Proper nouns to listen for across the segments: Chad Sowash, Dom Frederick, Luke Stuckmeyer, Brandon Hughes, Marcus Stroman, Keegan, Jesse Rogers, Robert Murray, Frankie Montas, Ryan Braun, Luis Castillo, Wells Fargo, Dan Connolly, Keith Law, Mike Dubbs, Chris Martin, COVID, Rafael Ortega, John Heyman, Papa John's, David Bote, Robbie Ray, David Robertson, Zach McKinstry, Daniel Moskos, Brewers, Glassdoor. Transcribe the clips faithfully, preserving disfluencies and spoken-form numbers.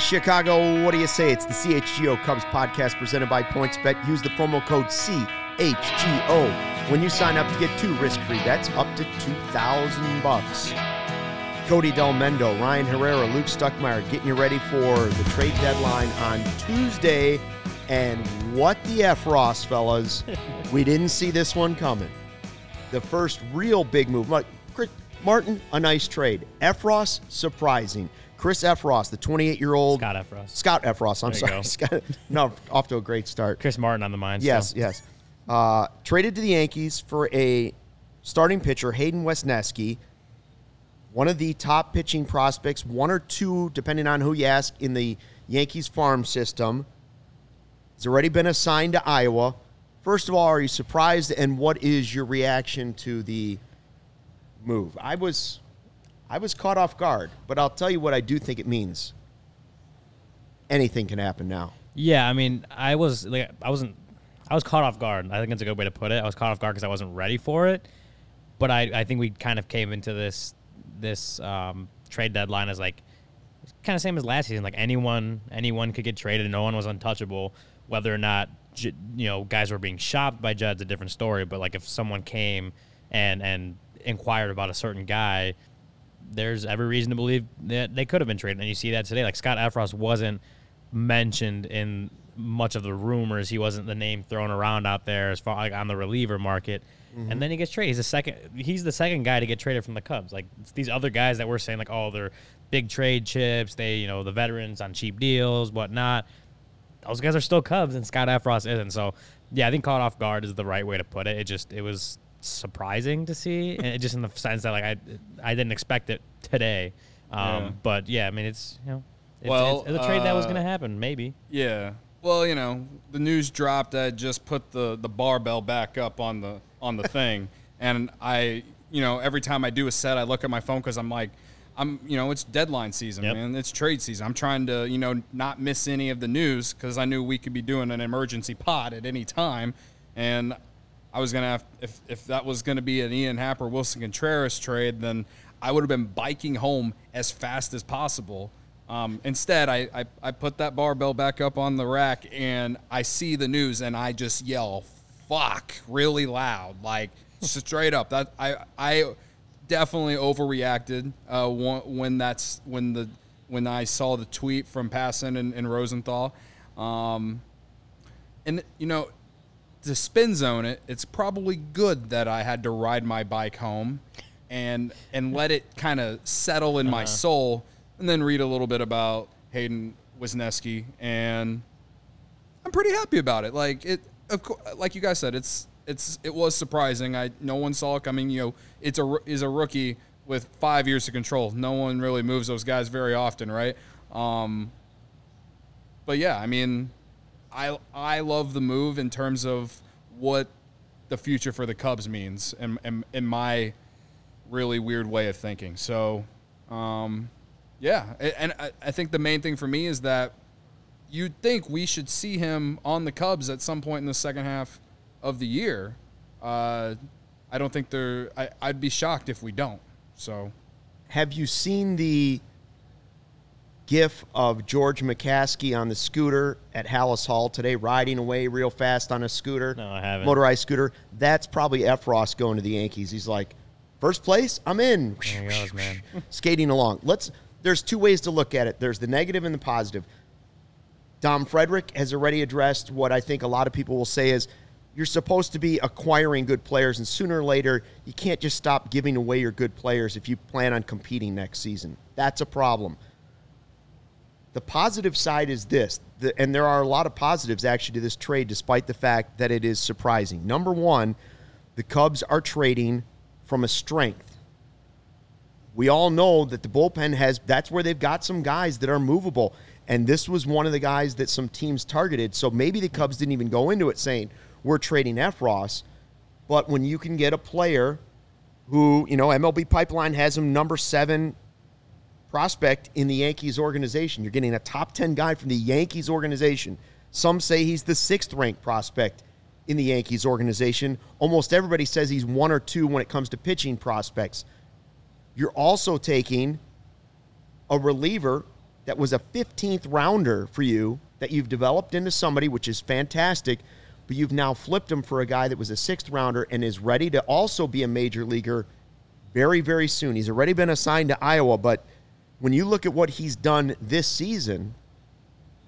Chicago, what do you say? It's the C H G O Cubs podcast presented by PointsBet. Use the promo code C H G O when you sign up to get two risk-free bets up to two thousand bucks. Cody Delmendo, Ryan Herrera, Luke Stuckmeyer getting you ready for the trade deadline on Tuesday. And what the Effross, fellas. We didn't see this one coming. The first real big move. Chris Martin, a nice trade. Effross, surprising. Chris Effross, the twenty-eight-year-old. Scott Effross. Scott Effross, I'm sorry. Scott, no, off to a great start. Chris Martin on the mind. Yes, so. yes. Uh, traded to the Yankees for a starting pitcher, Hayden Wesneski, one of the top pitching prospects, one or two, depending on who you ask, in the Yankees farm system. He's already been assigned to Iowa. First of all, are you surprised, and what is your reaction to the move? I was... I was caught off guard, but I'll tell you what I do think it means. Anything can happen now. Yeah, I mean, I was like, I wasn't, I was caught off guard. I think that's a good way to put it. I was caught off guard because I wasn't ready for it. But I, I think we kind of came into this, this um, trade deadline as like, kind of same as last season. Like anyone, anyone could get traded. No one was untouchable. Whether or not, you know, guys were being shopped by Judd's a different story. But like if someone came and and inquired about a certain guy, there's every reason to believe that they could have been traded. And you see that today. Like, Scott Effross wasn't mentioned in much of the rumors. He wasn't the name thrown around out there as far like on the reliever market. Mm-hmm. And then he gets traded. He's the second he's the second guy to get traded from the Cubs. Like, it's these other guys that we're saying, like, oh, they're big trade chips. They, you know, the veterans on cheap deals, whatnot. Those guys are still Cubs, and Scott Effross isn't. So, yeah, I think caught off guard is the right way to put it. It just, it was surprising to see, and it just in the sense that like I I didn't expect it today. Um yeah. But yeah, I mean it's you know it's, well, it's, it's a trade uh, that was going to happen maybe. Yeah. Well, you know, the news dropped. I just put the the barbell back up on the on the thing and I, you know, every time I do a set I look at my phone cuz I'm like I'm you know, it's deadline season, yep. man. It's trade season. I'm trying to, you know, not miss any of the news cuz I knew we could be doing an emergency pod at any time, and I was going to have, if, if that was going to be an Ian Happ or Wilson Contreras trade, then I would have been biking home as fast as possible. Um, instead, I, I, I put that barbell back up on the rack, and I see the news, and I just yell, fuck, really loud, like straight up. That I I definitely overreacted uh, when that's when the when I saw the tweet from Passan and, and Rosenthal. Um, and, you know, to spin zone it, it's probably good that I had to ride my bike home and and let it kind of settle in uh-huh. my soul, and then read a little bit about Hayden Wesneski, and I'm pretty happy about it. Like it, of co- like you guys said, it's it's it was surprising. I no one saw it coming. You know, it's a is a rookie with five years to control. No one really moves those guys very often, right? Um, but yeah, I mean. I I love the move in terms of what the future for the Cubs means in, in, in my really weird way of thinking. So, um, yeah. And I think the main thing for me is that you'd think we should see him on the Cubs at some point in the second half of the year. Uh, I don't think they're I, I'd be shocked if we don't. So, have you seen the gif of George McCaskey on the scooter at Hallis Hall today, riding away real fast on a scooter? No, I haven't. Motorized scooter. That's probably Effross going to the Yankees. He's like, first place, I'm in. There he goes, man. Skating along. Let's. There's two ways to look at it. There's the negative and the positive. Dom Frederick has already addressed what I think a lot of people will say is, you're supposed to be acquiring good players, and sooner or later, you can't just stop giving away your good players if you plan on competing next season. That's a problem. The positive side is this, the, and there are a lot of positives actually to this trade, despite the fact that it is surprising. Number one, the Cubs are trading from a strength. We all know that the bullpen has, that's where they've got some guys that are movable, and this was one of the guys that some teams targeted, so maybe the Cubs didn't even go into it saying, we're trading Effross, but when you can get a player who, you know, M L B Pipeline has him number seven prospect in the Yankees organization. You're getting a top ten guy from the Yankees organization. Some say he's the sixth-ranked prospect in the Yankees organization. Almost everybody says he's one or two when it comes to pitching prospects. You're also taking a reliever that was a fifteenth rounder for you that you've developed into somebody, which is fantastic, but you've now flipped him for a guy that was a sixth rounder and is ready to also be a major leaguer very, very soon. He's already been assigned to Iowa, but when you look at what he's done this season,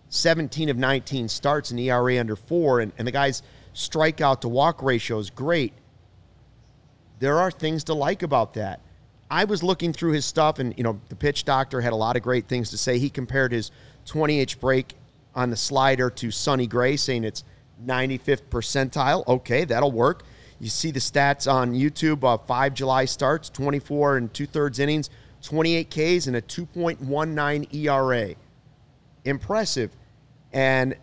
seventeen of nineteen starts, an E R A under four, and, and the guy's strikeout to walk ratio is great. There are things to like about that. I was looking through his stuff, and you know the pitch doctor had a lot of great things to say. He compared his twenty-inch break on the slider to Sonny Gray, saying it's ninety-fifth percentile. Okay, that'll work. You see the stats on YouTube, uh, five July starts, twenty-four and two-thirds innings, twenty-eight Ks, and a two point one nine E R A. Impressive. And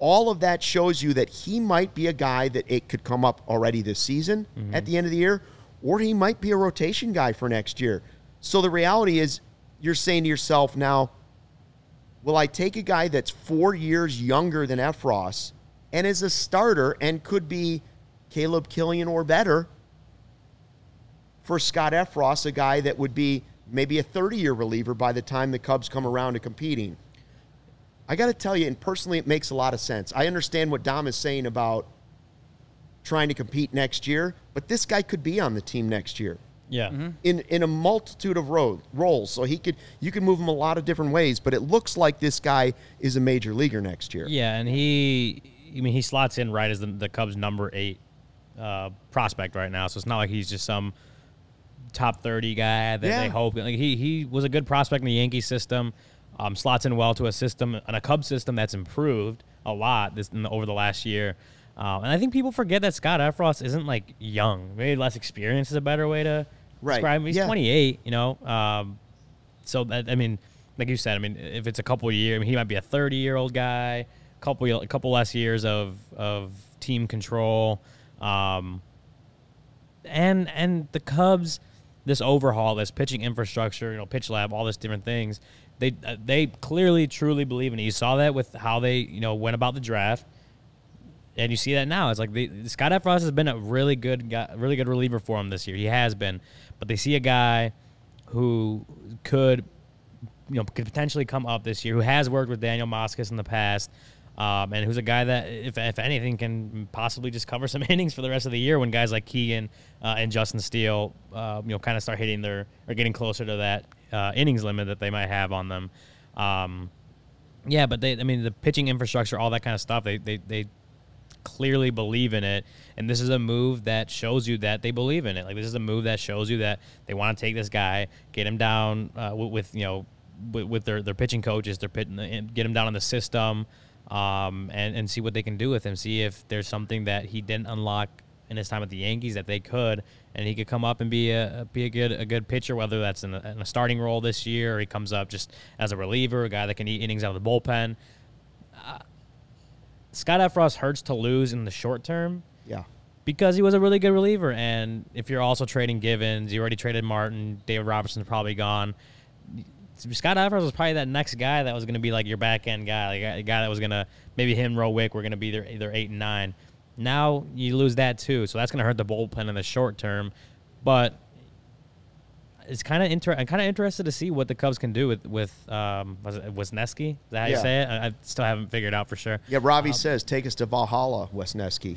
all of that shows you that he might be a guy that it could come up already this season mm-hmm. at the end of the year, or he might be a rotation guy for next year. So the reality is you're saying to yourself now, will I take a guy that's four years younger than Effross and is a starter and could be Caleb Kilian or better for Scott Effross, a guy that would be maybe a thirty-year reliever by the time the Cubs come around to competing? I got to tell you, and personally, it makes a lot of sense. I understand what Dom is saying about trying to compete next year, but this guy could be on the team next year. Yeah, mm-hmm. in in a multitude of road, roles, so he could you can move him a lot of different ways. But it looks like this guy is a major leaguer next year. Yeah, and he, I mean, he slots in right as the, the Cubs' number eight uh, prospect right now. So it's not like he's just some top thirty guy that yeah. they hope. Like he he was a good prospect in the Yankee system, um, slots in well to a system and a Cubs system that's improved a lot this in the, over the last year. Um, and I think people forget that Scott Effross isn't like young. Maybe less experience is a better way to. Right. Describe him. He's yeah. twenty-eight, you know. Um, so, that, I mean, like you said, I mean, if it's a couple of years, I mean, he might be a thirty-year-old guy, couple, a couple less years of of team control. Um, and and the Cubs, this overhaul, this pitching infrastructure, you know, pitch lab, all these different things, they uh, they clearly, truly believe in it. You saw that with how they, you know, went about the draft. And you see that now. It's like the, Scott Effross has been a really good guy, really good reliever for him this year. He has been. But they see a guy who could, you know, could potentially come up this year, who has worked with Daniel Moskos in the past, um, and who's a guy that, if if anything, can possibly just cover some innings for the rest of the year when guys like Keegan uh, and Justin Steele, uh, you know, kind of start hitting their or getting closer to that uh, innings limit that they might have on them. Um, yeah, but they, I mean, the pitching infrastructure, all that kind of stuff, they they they. clearly believe in it, and this is a move that shows you that they believe in it. Like, this is a move that shows you that they want to take this guy, get him down uh, with, you know, with, with their, their pitching coaches, their pit, get him down on the system, um, and, and see what they can do with him, see if there's something that he didn't unlock in his time at the Yankees that they could, and he could come up and be a be a good a good pitcher, whether that's in a, in a starting role this year or he comes up just as a reliever, a guy that can eat innings out of the bullpen. Uh, Scott Effross hurts to lose in the short term. Yeah. because he was a really good reliever. And if you're also trading Givens, you already traded Martin, David Robertson's probably gone. Scott Effross was probably that next guy that was going to be like your back end guy, like a guy that was going to, maybe him, Rowick, were going to be their, their eight and nine. Now you lose that too, so that's going to hurt the bullpen in the short term. But it's kind of inter- I'm kind of interested to see what the Cubs can do with with um, was it Wesneski? Is that how yeah. you say it? I, I still haven't figured it out for sure. Yeah, Ravi um, says take us to Valhalla, Wesneski.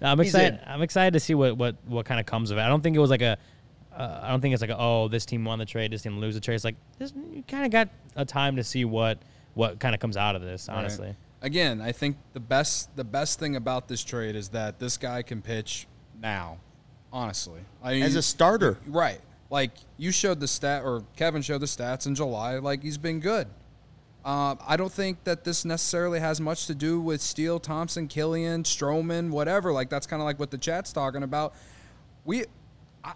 I'm excited. I'm excited to see what, what, what kind of comes of it. I don't think it was like a. Uh, I don't think it's like a, oh, this team won the trade, this team lose the trade. It's like this, you kind of got a time to see what what kind of comes out of this. Honestly. Right. Again, I think the best the best thing about this trade is that this guy can pitch now, honestly. I mean, as a starter. Right. Like, you showed the stat, or Kevin showed the stats in July. Like, he's been good. Uh, I don't think that this necessarily has much to do with Steele, Thompson, Kilian, Stroman, whatever. Like, that's kind of like what the chat's talking about. We, I,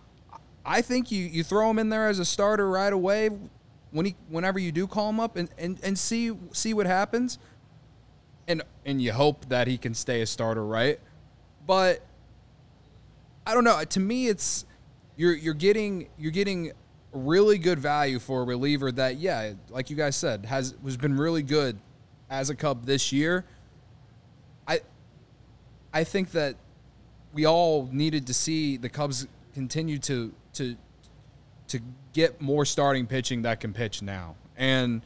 I think you, you throw him in there as a starter right away when he, whenever you do call him up and, and, and see see what happens. And and you hope that he can stay a starter, right? But I don't know. To me, it's you're you're getting you're getting really good value for a reliever that, yeah, like you guys said, has has been really good as a Cub this year. I I think that we all needed to see the Cubs continue to to to get more starting pitching that can pitch now. And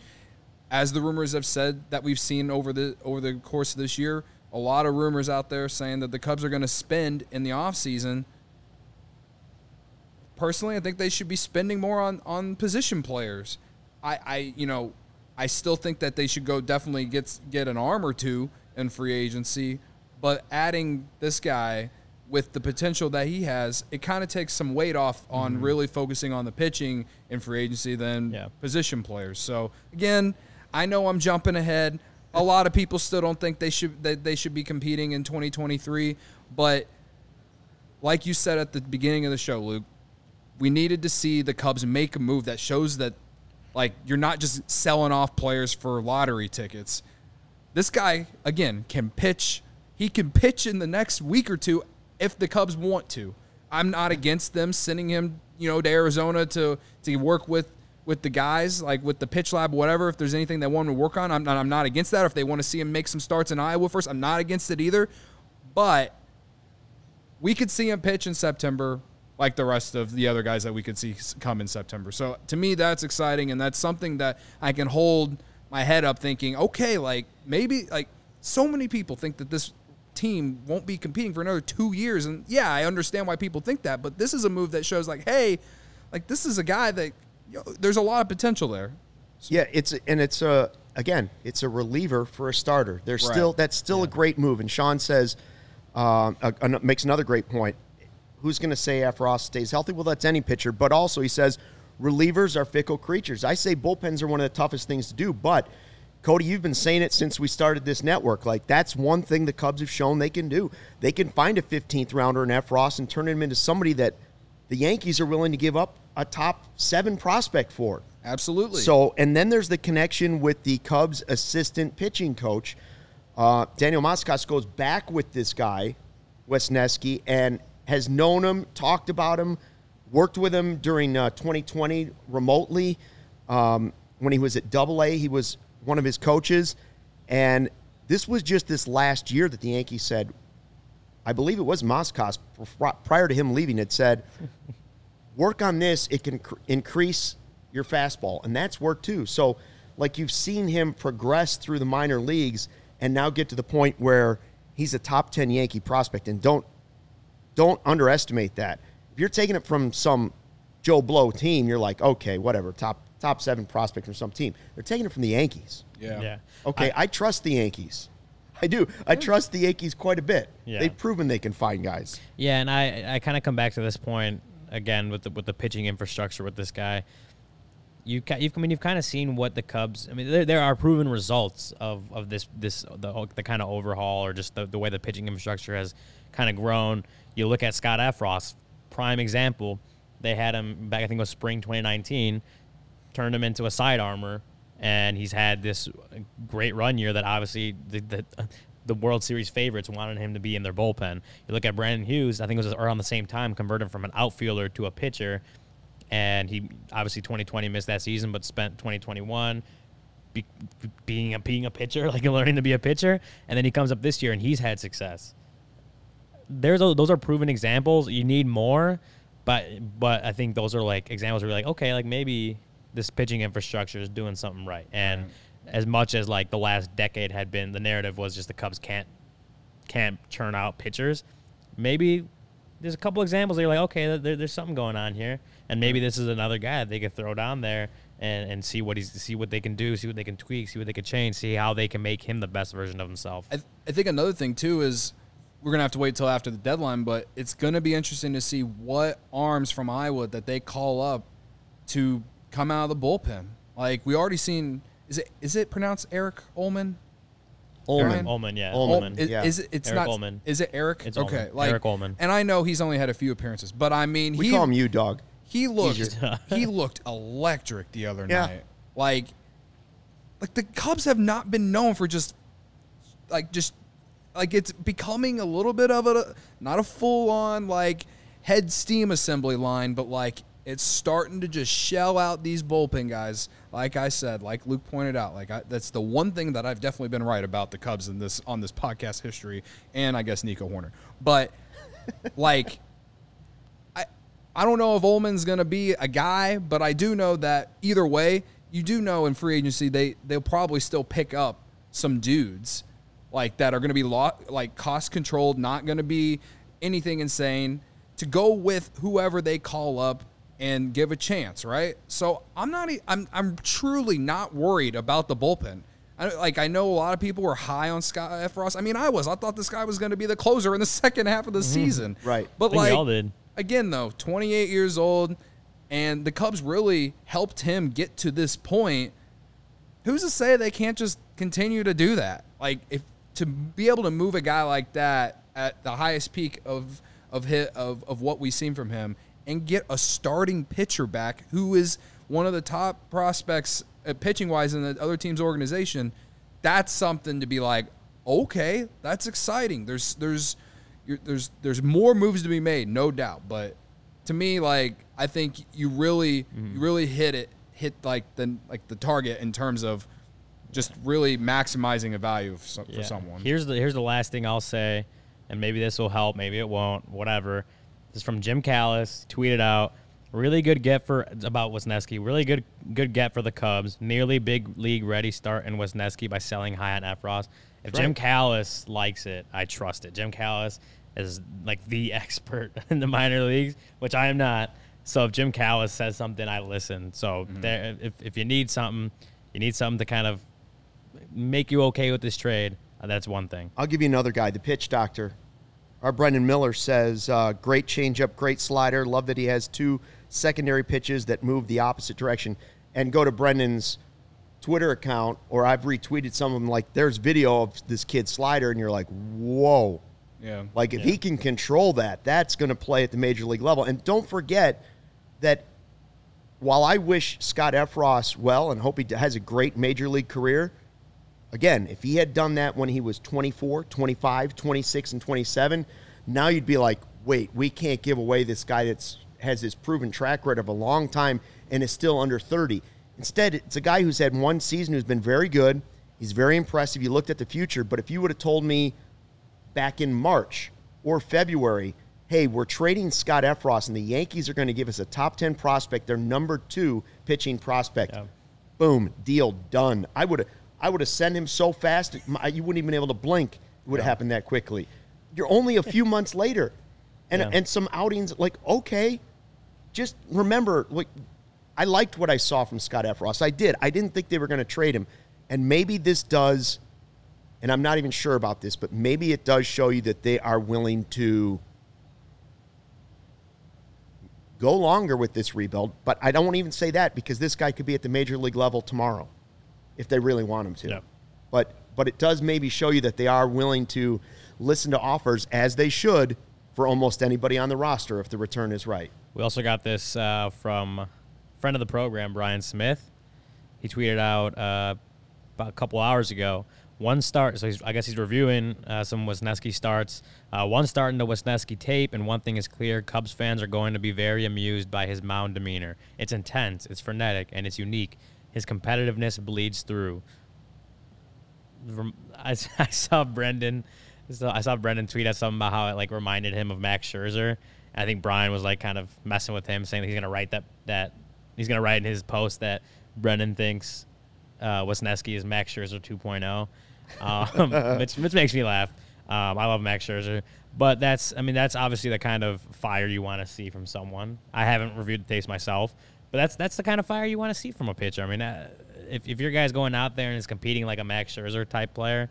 as the rumors have said that we've seen over the over the course of this year, a lot of rumors out there saying that the Cubs are going to spend in the offseason. Personally, I think they should be spending more on, on position players. I, I you know, I still think that they should go definitely get get an arm or two in free agency, but adding this guy with the potential that he has, it kind of takes some weight off on mm-hmm. really focusing on the pitching in free agency than yeah. position players. So again, I know I'm jumping ahead. A lot of people still don't think they should that they should be competing in twenty twenty-three. But like you said at the beginning of the show, Luke, we needed to see the Cubs make a move that shows that, like, you're not just selling off players for lottery tickets. This guy, again, can pitch. He can pitch in the next week or two if the Cubs want to. I'm not against them sending him, you know, to Arizona to to work with. With the guys, like with the pitch lab, whatever, if there's anything they want to work on, I'm not, I'm not against that. If they want to see him make some starts in Iowa first, I'm not against it either. But we could see him pitch in September like the rest of the other guys that we could see come in September. So, to me, that's exciting, and that's something that I can hold my head up thinking, okay, like maybe like so many people think that this team won't be competing for another two years. And, yeah, I understand why people think that, but this is a move that shows like, hey, like this is a guy that – there's a lot of potential there. Yeah, it's and it's a again, it's a reliever for a starter. There's right. still that's still yeah. a great move. And Sean says, um, uh, makes another great point. Who's going to say Effross stays healthy? Well, that's any pitcher. But also he says relievers are fickle creatures. I say bullpens are one of the toughest things to do. But Cody, you've been saying it since we started this network. Like that's one thing the Cubs have shown they can do. They can find a fifteenth rounder in Effross and turn him into somebody that the Yankees are willing to give up a top seven prospect for. Absolutely. So, and then there's the connection with the Cubs assistant pitching coach. Uh, Daniel Moskos goes back with this guy, Wesneski, and has known him, talked about him, worked with him during uh, twenty twenty remotely. Um, when he was at Double A, he was one of his coaches. And this was just this last year that the Yankees said, I believe it was Moskos, prior to him leaving, it said, work on this, it can cr- increase your fastball, and that's work too. So, like, you've seen him progress through the minor leagues and now get to the point where he's a top ten Yankee prospect, and don't don't underestimate that. If you're taking it from some Joe Blow team, you're like, okay, whatever, top top seven prospect from some team. They're taking it from the Yankees. Yeah. yeah. Okay, I, I trust the Yankees. I do. I trust the Yankees quite a bit. Yeah. They've proven they can find guys. Yeah, and I, I kind of come back to this point again with the with the pitching infrastructure with this guy. You you've I mean you've kind of seen what the Cubs. I mean there there are proven results of, of this this the the kind of overhaul or just the, the way the pitching infrastructure has kind of grown. You look at Scott Effross, prime example. They had him back I think it was spring twenty nineteen, turned him into a side armer, and he's had this great run year that obviously the, the the World Series favorites wanted him to be in their bullpen. You look at Brandon Hughes, I think it was around the same time, converted from an outfielder to a pitcher. And he obviously twenty twenty missed that season, but spent twenty twenty-one be, being a being a pitcher, like learning to be a pitcher. And then he comes up this year and he's had success. There's a, those are proven examples. You need more, but but I think those are like examples where you're like, okay, like maybe this pitching infrastructure is doing something right. And right. as much as like the last decade had been, the narrative was just the Cubs can't can't churn out pitchers. Maybe there's a couple examples that you're like, okay, there, there's something going on here. And maybe this is another guy that they could throw down there and, and see what he's see what they can do, see what they can tweak, see what they can change, see how they can make him the best version of himself. I, th- I think another thing, too, is we're going to have to wait till after the deadline, but it's going to be interesting to see what arms from Iowa that they call up to come out of the bullpen. Like, we already seen – is it is it pronounced Erich Uelmen? Uelmen, Uelmen, yeah. Uelmen, Uelmen. Is, yeah. Is it, it's Erich not, Uelmen. Is it Eric? It's okay, Uelmen. Like, Erich Uelmen. And I know he's only had a few appearances, but I mean – we call him you, dog. He looked he looked electric the other yeah. night. Like like the Cubs have not been known for just like just like it's becoming a little bit of a not a full on like head steam assembly line, but like it's starting to just shell out these bullpen guys. Like I said, like Luke pointed out, like I, that's the one thing that I've definitely been right about the Cubs in this on this podcast history, and I guess Nico Horner. But like I don't know if Uelmen's going to be a guy, but I do know that either way, you do know in free agency they, they'll probably still pick up some dudes like that are going to be lo- like cost-controlled, not going to be anything insane, to go with whoever they call up and give a chance, right? So I'm not I'm I'm truly not worried about the bullpen. I, like I know a lot of people were high on Scott Effross. I mean, I was. I thought this guy was going to be the closer in the second half of the mm-hmm. season. Right. But I think like, y'all did. Again, though, twenty-eight years old, and the Cubs really helped him get to this point. Who's to say they can't just continue to do that? Like, if to be able to move a guy like that at the highest peak of of hit, of, of what we've seen from him and get a starting pitcher back who is one of the top prospects pitching-wise in the other team's organization, that's something to be like, okay, that's exciting. There's there's – You're, there's there's more moves to be made, no doubt. But to me, like I think you really mm-hmm. you really hit it hit like the like the target in terms of just really maximizing a value for, yeah. for someone. Here's the here's the last thing I'll say, and maybe this will help, maybe it won't, whatever. This is from Jim Callis, tweeted out, really good get for about Wesneski, really good good get for the Cubs, nearly big league ready start in Wesneski by selling high on Effross. If right. Jim Callis likes it, I trust it. Jim Callis is like the expert in the minor leagues, which I am not. So if Jim Callis says something, I listen. So mm-hmm. there, if if you need something, you need something to kind of make you okay with this trade, that's one thing. I'll give you another guy, the pitch doctor. Our Brendan Miller says, uh, great changeup, great slider. Love that he has two secondary pitches that move the opposite direction. And go to Brendan's Twitter account, or I've retweeted some of them, like there's video of this kid's slider, and you're like, whoa. Yeah. Like, if yeah. he can control that, that's going to play at the major league level. And don't forget that while I wish Scott Effross well and hope he has a great major league career, again, if he had done that when he was twenty-four, twenty-five, twenty-six, and twenty-seven, now you'd be like, wait, we can't give away this guy that's has this proven track record of a long time and is still under thirty. Instead, it's a guy who's had one season who's been very good. He's very impressive. You looked at the future, but if you would have told me back in March or February, hey, we're trading Scott Effross, and the Yankees are going to give us a top ten prospect, their number two pitching prospect. Yeah. Boom, deal done. I would have, I would have sent him so fast, you wouldn't even be able to blink. It would have yeah. happened that quickly. You're only a few months later, and yeah. and some outings like okay, just remember like I liked what I saw from Scott Effross. I did. I didn't think they were going to trade him, and maybe this does. And I'm not even sure about this, but maybe it does show you that they are willing to go longer with this rebuild. But I don't even say that because this guy could be at the major league level tomorrow if they really want him to. Yeah. But but it does maybe show you that they are willing to listen to offers, as they should, for almost anybody on the roster if the return is right. We also got this uh, from friend of the program, Brian Smith. He tweeted out uh, about a couple hours ago, one start. So he's, I guess he's reviewing uh, some Wesneski starts. Uh, one start in the Wesneski tape, and one thing is clear. Cubs fans are going to be very amused by his mound demeanor. It's intense, it's frenetic, and it's unique. His competitiveness bleeds through. I, I saw Brendan... So I saw Brendan tweet at something about how it, like, reminded him of Max Scherzer. And I think Brian was, like, kind of messing with him, saying that he's going to write that, that he's going to write in his post that Brendan thinks uh, Wesneski is Max Scherzer two point oh, um, which, which makes me laugh. Um, I love Max Scherzer. But that's, I mean, that's obviously the kind of fire you want to see from someone. I haven't reviewed the taste myself, but that's that's the kind of fire you want to see from a pitcher. I mean, uh, if, if your guy's going out there and is competing like a Max Scherzer-type player,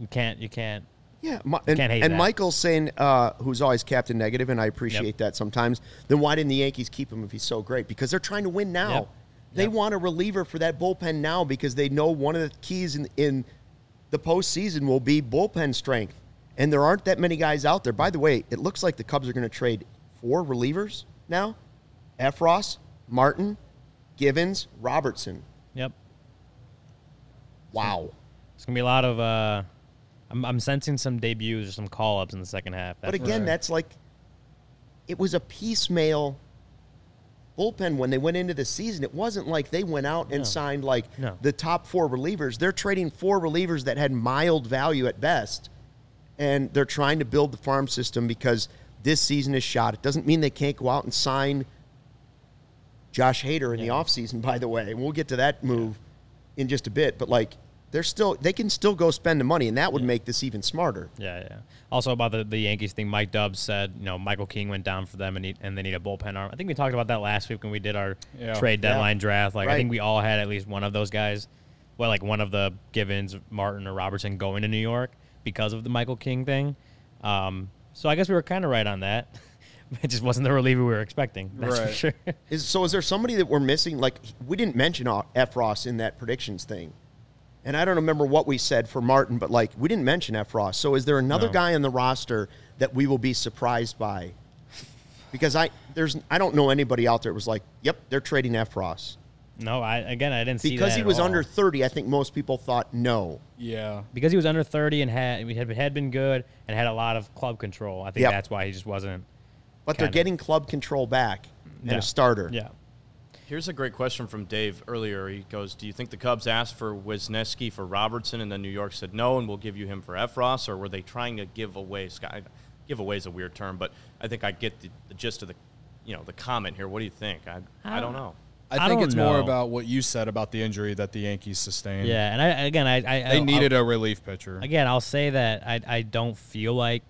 You can't, you can't, yeah, my, you can't hate and, that. And Michael's saying, uh, who's always Captain Negative, and I appreciate yep. that sometimes, then why didn't the Yankees keep him if he's so great? Because they're trying to win now. Yep. They yep. want a reliever for that bullpen now because they know one of the keys in, in the postseason will be bullpen strength. And there aren't that many guys out there. By the way, it looks like the Cubs are going to trade four relievers now. Effross, Martin, Givens, Robertson. Yep. Wow. It's going to be a lot of... Uh... I'm, I'm sensing some debuts or some call-ups in the second half. That's but, again, right. that's like it was a piecemeal bullpen when they went into the season. It wasn't like they went out and no. signed, like, no. the top four relievers. They're trading four relievers that had mild value at best, and they're trying to build the farm system because this season is shot. It doesn't mean they can't go out and sign Josh Hader in yeah. the offseason, by the way. And we'll get to that move yeah. in just a bit. But, like, They're still they can still go spend the money, and that would yeah. make this even smarter. Yeah, yeah. Also about the, the Yankees thing, Mike Dubbs said, you know, Michael King went down for them, and he, and they need a bullpen arm. I think we talked about that last week when we did our yeah. trade deadline yeah. draft. Like right. I think we all had at least one of those guys, well, like one of the Givens, Martin, or Robertson going to New York because of the Michael King thing. Um, so I guess we were kind of right on that. It just wasn't the reliever we were expecting. That's right. for sure. Is, so is there somebody that we're missing? Like we didn't mention Effross in that predictions thing. And I don't remember what we said for Martin, but, like, we didn't mention Effross. So is there another no. guy on the roster that we will be surprised by? Because I there's I don't know anybody out there that was like, yep, they're trading Effross. No, I again, I didn't see because that Because he was all. under thirty, I think most people thought no. Yeah. Because he was under thirty and had had been good and had a lot of club control. I think yep. that's why he just wasn't. But they're of... getting club control back and yeah. a starter. Yeah. Here's a great question from Dave earlier. He goes, do you think the Cubs asked for Wesneski for Robertson and then New York said no and we'll give you him for Effross, or were they trying to give away Scott? Give away is a weird term, but I think I get the, the gist of the you know, the comment here. What do you think? I I, I don't know. I think I it's know. more about what you said about the injury that the Yankees sustained. Yeah, and I, again, I, I they I, needed I'll, a relief pitcher. Again, I'll say that I I don't feel like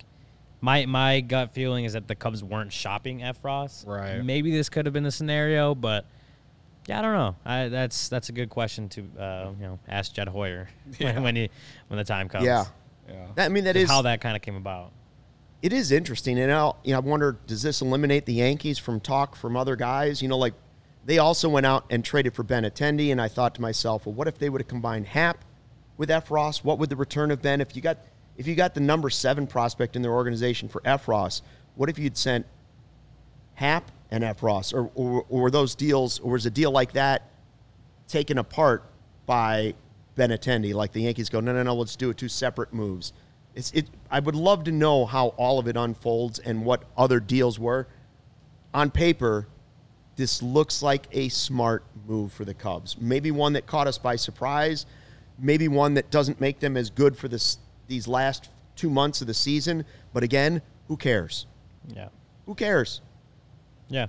my my gut feeling is that the Cubs weren't shopping Effross. Right. Maybe this could have been the scenario, but yeah, I don't know. I, that's that's a good question to uh, you know ask Jed Hoyer yeah. when when, he, when the time comes. Yeah, yeah. I mean that is how that kind of came about. It is interesting, and I you know I wonder does this eliminate the Yankees from talk from other guys? You know, like they also went out and traded for Ben Attendee, and I thought to myself, well, what if they would have combined Happ with Effross? What would the return have been if you got if you got the number seven prospect in their organization for Effross? What if you'd sent Happ and Effross, or, or or those deals, or is a deal like that taken apart by Ben Attendee? Like the Yankees go, no, no, no, let's do it two separate moves. It's it. I would love to know how all of it unfolds and what other deals were. On paper, this looks like a smart move for the Cubs. Maybe one that caught us by surprise. Maybe one that doesn't make them as good for this these last two months of the season. But again, who cares? Yeah. Who cares? Yeah.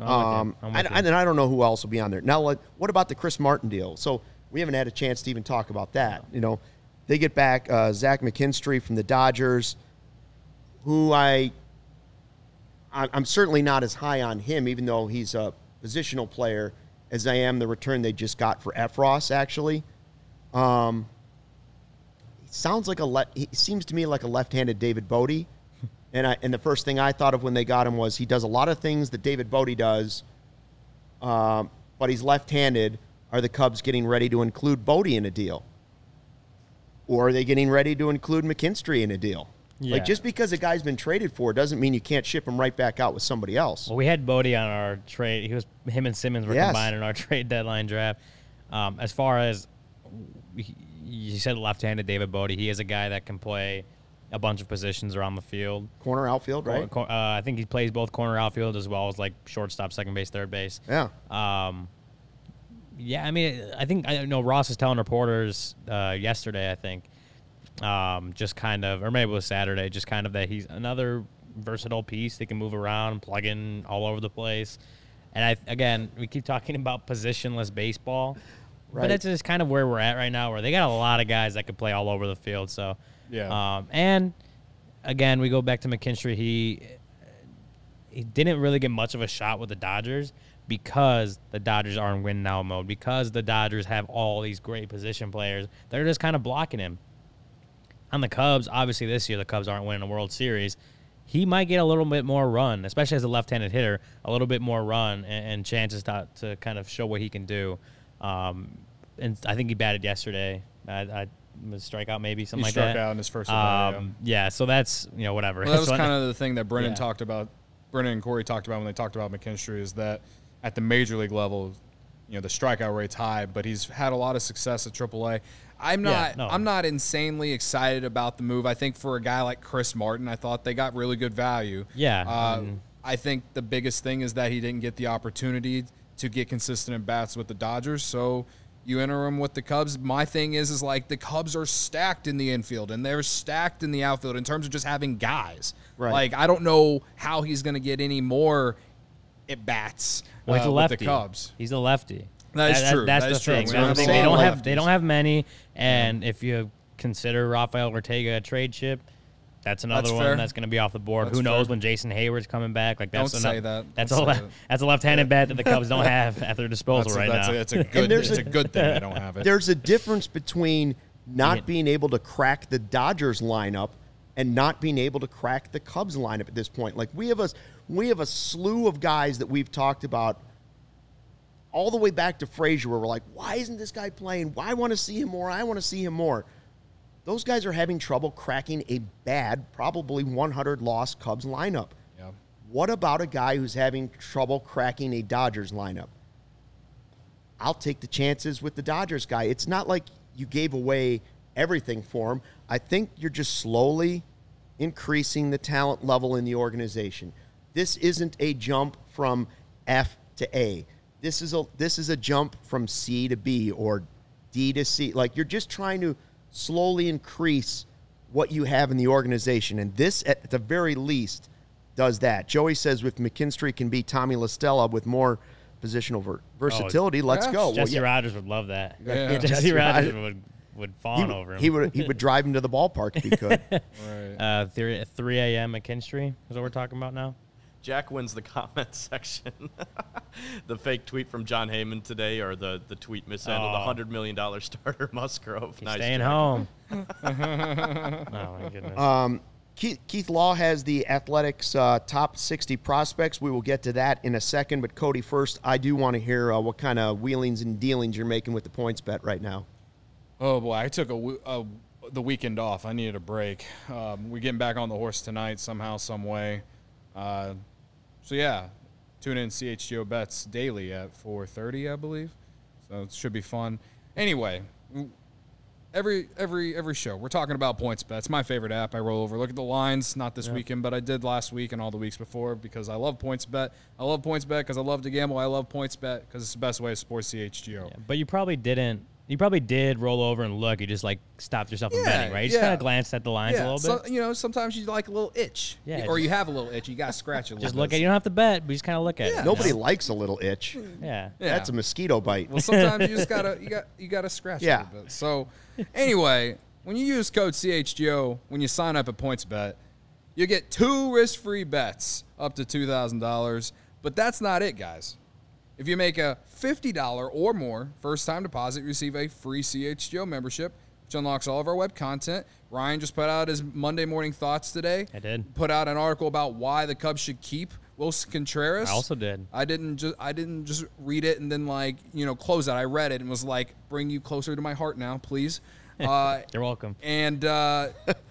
No, um, I, I, and I don't know who else will be on there. Now, like, what about the Chris Martin deal? So we haven't had a chance to even talk about that. No. You know, they get back uh, Zach McKinstry from the Dodgers, who I, I, I'm certainly not as high on him, even though he's a positional player, as I am the return they just got for Effross, actually. Um, sounds like a le- he seems to me like a left-handed David Bote. And I and the first thing I thought of when they got him was he does a lot of things that David Bote does, um, but he's left-handed. Are the Cubs getting ready to include Bote in a deal? Or are they getting ready to include McKinstry in a deal? Yeah. Like, just because a guy's been traded for doesn't mean you can't ship him right back out with somebody else. Well, we had Bote on our trade. He was him and Simmons were yes. combined in our trade deadline draft. Um, as far as, you said left-handed David Bote. He is a guy that can play a bunch of positions around the field. Corner outfield, right? Uh, I think he plays both corner outfield as well as, like, shortstop, second base, third base. Yeah. Um, yeah, I mean, I think, I know Ross was telling reporters uh, yesterday, I think, um, just kind of, or maybe it was Saturday, just kind of that he's another versatile piece that can move around, plug in all over the place. And, I again, we keep talking about positionless baseball. Right. But that's just kind of where we're at right now, where they got a lot of guys that could play all over the field. So, yeah. Um, and, again, we go back to McKinstry. He he didn't really get much of a shot with the Dodgers because the Dodgers are in win-now mode, because the Dodgers have all these great position players. They're just kind of blocking him. On the Cubs, obviously this year the Cubs aren't winning a World Series. He might get a little bit more run, especially as a left-handed hitter, a little bit more run and, and chances to, to kind of show what he can do. Um, and I think he batted yesterday. I, I was strikeout maybe, something he like that. He struck out in his first um, event, yeah. yeah, so that's, you know, whatever. Well, that was so kind of the thing that Brennan yeah. talked about, Brennan and Corey talked about when they talked about McKinstry, is that at the major league level, you know, the strikeout rate's high, but he's had a lot of success at triple A. I'm not yeah, no. I'm not insanely excited about the move. I think for a guy like Chris Martin, I thought they got really good value. Yeah. Uh, mm. I think the biggest thing is that he didn't get the opportunity to get consistent at bats with the Dodgers, so you enter him with the Cubs. My thing is, is like the Cubs are stacked in the infield and they're stacked in the outfield in terms of just having guys. Right. Like I don't know how he's going to get any more at bats well, uh, with the Cubs. He's a lefty. That is that, true. That, that's that the is thing. That's the thing. They don't have they don't have many. And yeah. if you consider Rafael Ortega a trade chip, that's another that's one fair. that's going to be off the board. That's Who knows fair. when Jason Hayward's coming back? Like that's don't enough, say that. That's, don't a, say that. that's a left-handed bat that the Cubs don't have at their disposal that's right a, that's now. A, that's a good. It's a, a good thing they don't have it. There's a difference between not yeah. being able to crack the Dodgers lineup and not being able to crack the Cubs lineup at this point. Like we have a we have a slew of guys that we've talked about all the way back to Frazier, where we're like, why isn't this guy playing? Why I want to see him more? I want to see him more. Those guys are having trouble cracking a bad, probably one hundred loss Cubs lineup. Yeah. What about a guy who's having trouble cracking a Dodgers lineup? I'll take the chances with the Dodgers guy. It's not like you gave away everything for him. I think you're just slowly increasing the talent level in the organization. This isn't a jump from F to A. This is a this is a jump from C to B or D to C. Like you're just trying to slowly increase what you have in the organization. And this, at the very least, does that. Joey says with McKinstry can be Tommy La Stella with more positional ver- versatility. Oh, Let's yeah. go. Jesse well, yeah. Rogers would love that. Yeah. Yeah. Jesse Rogers would, would fawn he, over him. He would he would drive him to the ballpark if he could. Right. uh, three a.m. McKinstry is what we're talking about now. Jack wins the comment section. The fake tweet from John Heyman today, or the, the tweet mishandled, oh. the one hundred million dollars starter Musgrove. He's nice staying Jack. home. Oh, my goodness. Um, Keith, Keith Law has the Athletics uh, top sixty prospects. We will get to that in a second. But, Cody, first, I do want to hear uh, what kind of wheelings and dealings you're making with the points bet right now. Oh, boy. I took a, a the weekend off. I needed a break. Um, we're getting back on the horse tonight somehow, some way. Uh, So, yeah, tune in C H G O Bets daily at four thirty, I believe. So it should be fun. Anyway, every every every show, we're talking about PointsBet. It's my favorite app. I roll over. Look at the lines. Not this yeah. weekend, but I did last week and all the weeks before because I love PointsBet. I love PointsBet because I love to gamble. I love PointsBet because it's the best way to support C H G O. Yeah, but you probably didn't. You probably did roll over and look. You just, like, stopped yourself from yeah, betting, right? You just yeah. kind of glanced at the lines yeah. a little bit. So, you know, sometimes you like a little itch. Yeah, or you have a little itch. You got to scratch a little bit. Just look at it. You don't have to bet, but you just kind of look at yeah. it. Nobody know? likes a little itch. Yeah. yeah. That's a mosquito bite. Well, sometimes you just got to you got, you got to scratch yeah. a little bit. So, anyway, when you use code C H G O, when you sign up at PointsBet, you get two risk-free bets up to two thousand dollars. But that's not it, guys. If you make a fifty dollars or more first-time deposit, you receive a free C H G O membership, which unlocks all of our web content. Ryan just put out his Monday morning thoughts today. I did. Put out an article about why the Cubs should keep Wilson Contreras. I also did. I didn't just I didn't just read it and then, like, you know, close it. I read it and was like, bring you closer to my heart now, please. Uh, You're welcome. And uh,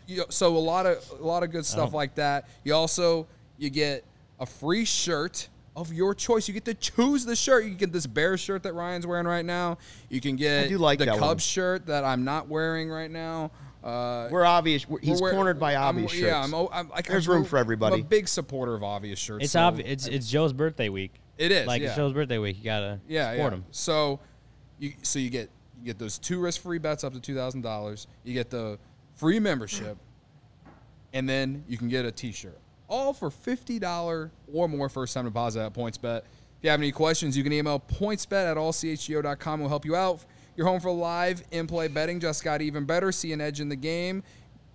you know, so a lot of a lot of good stuff oh. like that. You also you get a free shirt. of your choice. You get to choose the shirt. You can get this Bears shirt that Ryan's wearing right now. You can get I do like the Cubs one. shirt that I'm not wearing right now. Uh, we're obvious. We're, he's we're, cornered by obvious I'm, shirts. Yeah, I'm, I'm, I, there's I'm, room for everybody. I'm a big supporter of obvious shirts. It's so obvi- It's I, it's Joe's birthday week. It is. Like yeah. It's Joe's birthday week. You gotta yeah, support yeah. him. So you so you get you get those two risk-free bets up to two thousand dollars. You get the free membership, and then you can get a T-shirt. All for fifty dollars or more first-time deposit at PointsBet. If you have any questions, you can email points bet at all c h g o dot com. We'll help you out. You're home for live in-play betting. Just got even better. See an edge in the game.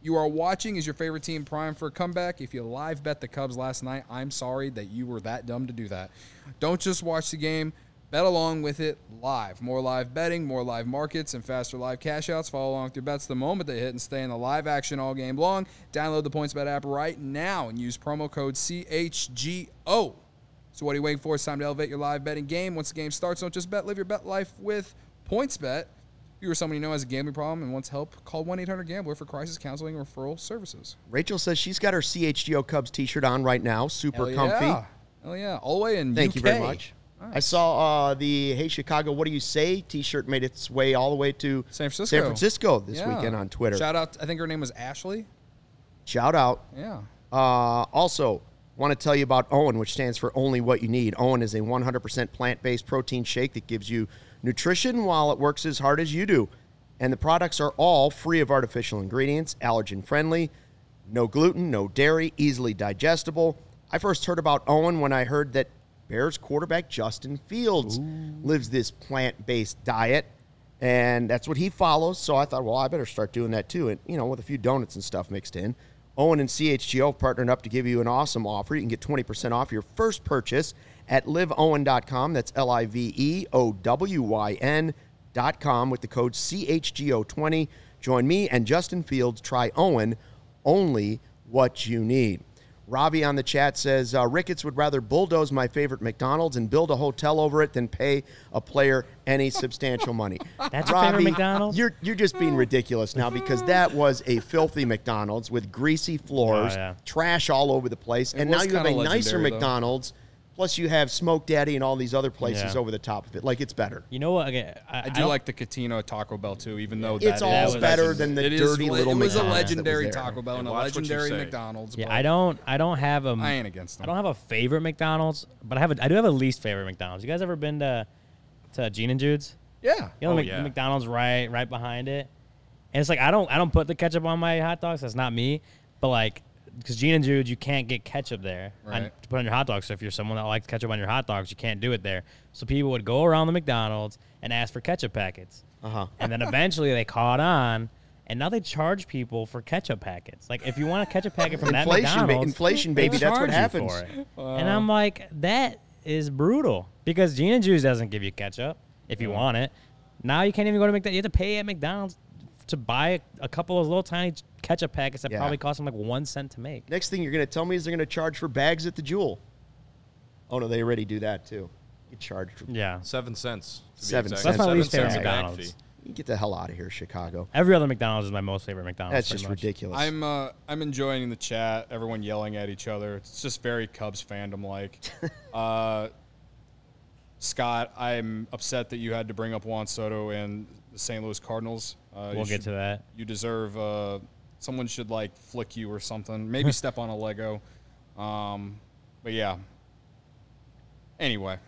You are watching. Is your favorite team prime for a comeback? If you live bet the Cubs last night, I'm sorry that you were that dumb to do that. Don't just watch the game. Bet along with it live. More live betting, more live markets, and faster live cash outs. Follow along with your bets the moment they hit and stay in the live action all game long. Download the PointsBet app right now and use promo code C H G O. So what are you waiting for? It's time to elevate your live betting game. Once the game starts, don't just bet. Live your bet life with PointsBet. If you or someone you know has a gambling problem and wants help, call one eight hundred gambler for crisis counseling and referral services. Rachel says she's got her C H G O Cubs T-shirt on right now. Super Hell comfy. Yeah. Hell yeah. All the way in Thank U K. Thank you very much. Nice. I saw uh, the Hey Chicago, what do you say T-shirt made its way all the way to San Francisco, San Francisco this yeah. weekend on Twitter. Shout out. I think her name was Ashley. Shout out. Yeah. Uh, also, want to tell you about Owen, which stands for Only What You Need. Owen is a one hundred percent plant-based protein shake that gives you nutrition while it works as hard as you do. And the products are all free of artificial ingredients, allergen-friendly, no gluten, no dairy, easily digestible. I first heard about Owen when I heard that Bears quarterback Justin Fields Ooh. lives this plant-based diet, and that's what he follows. So I thought, well, I better start doing that too, and you know, with a few donuts and stuff mixed in. Owen and C H G O have partnered up to give you an awesome offer. You can get twenty percent off your first purchase at live owen dot com. That's L I V E O W Y N dot com with the code C H G O twenty. Join me and Justin Fields. Try Owen, only what you need. Robbie on the chat says, uh, Ricketts would rather bulldoze my favorite McDonald's and build a hotel over it than pay a player any substantial money. That's Robbie, your favorite McDonald's? You're, you're just being ridiculous now because that was a filthy McDonald's with greasy floors, oh, yeah. trash all over the place, it and now you have a nicer though. McDonald's, plus you have Smoke Daddy and all these other places yeah. over the top of it. Like, it's better. You know what? Okay, I, I, I do I like the Catino Taco Bell, too, even though it's all was, better than the dirty is, little McDonald's. It was a legendary Taco Bell and, and a legendary McDonald's. Yeah, I don't, I don't have a. I ain't against them. I don't have a favorite McDonald's, but I have. A, I do have a least favorite McDonald's. You guys ever been to to Gene and Jude's? Yeah. You know, oh, Mc, yeah. McDonald's right, right behind it, and it's like I don't, I don't put the ketchup on my hot dogs. That's not me. But like, because Gene and Jude's, you can't get ketchup there right. on, to put on your hot dogs. So if you're someone that likes ketchup on your hot dogs, you can't do it there. So people would go around the McDonald's and ask for ketchup packets. Uh-huh. And then eventually they caught on, and now they charge people for ketchup packets. Like, if you want a ketchup packet from that inflation, McDonald's. Ba- inflation, baby. That's what happens. Wow. And I'm like, that is brutal. Because Gene and Jude's doesn't give you ketchup if you yeah. want it. Now you can't even go to McDonald's. You have to pay at McDonald's to buy a couple of little tiny ketchup packets that yeah. probably cost them like one cent to make. Next thing you're going to tell me is they're going to charge for bags at the Jewel. Oh, no, they already do that, too. You charge for yeah. seven cents. Seven cents. That's my least favorite McDonald's. You get the hell out of here, Chicago. Every other McDonald's is my most favorite McDonald's. That's just much. ridiculous. I'm uh, I'm enjoying the chat, everyone yelling at each other. It's just very Cubs fandom-like. uh, Scott, I'm upset that you had to bring up Juan Soto and the Saint Louis Cardinals. Uh, we'll get should, to that. You deserve uh, – someone should, like, flick you or something. Maybe step on a Lego. Um, but, yeah. Anyway.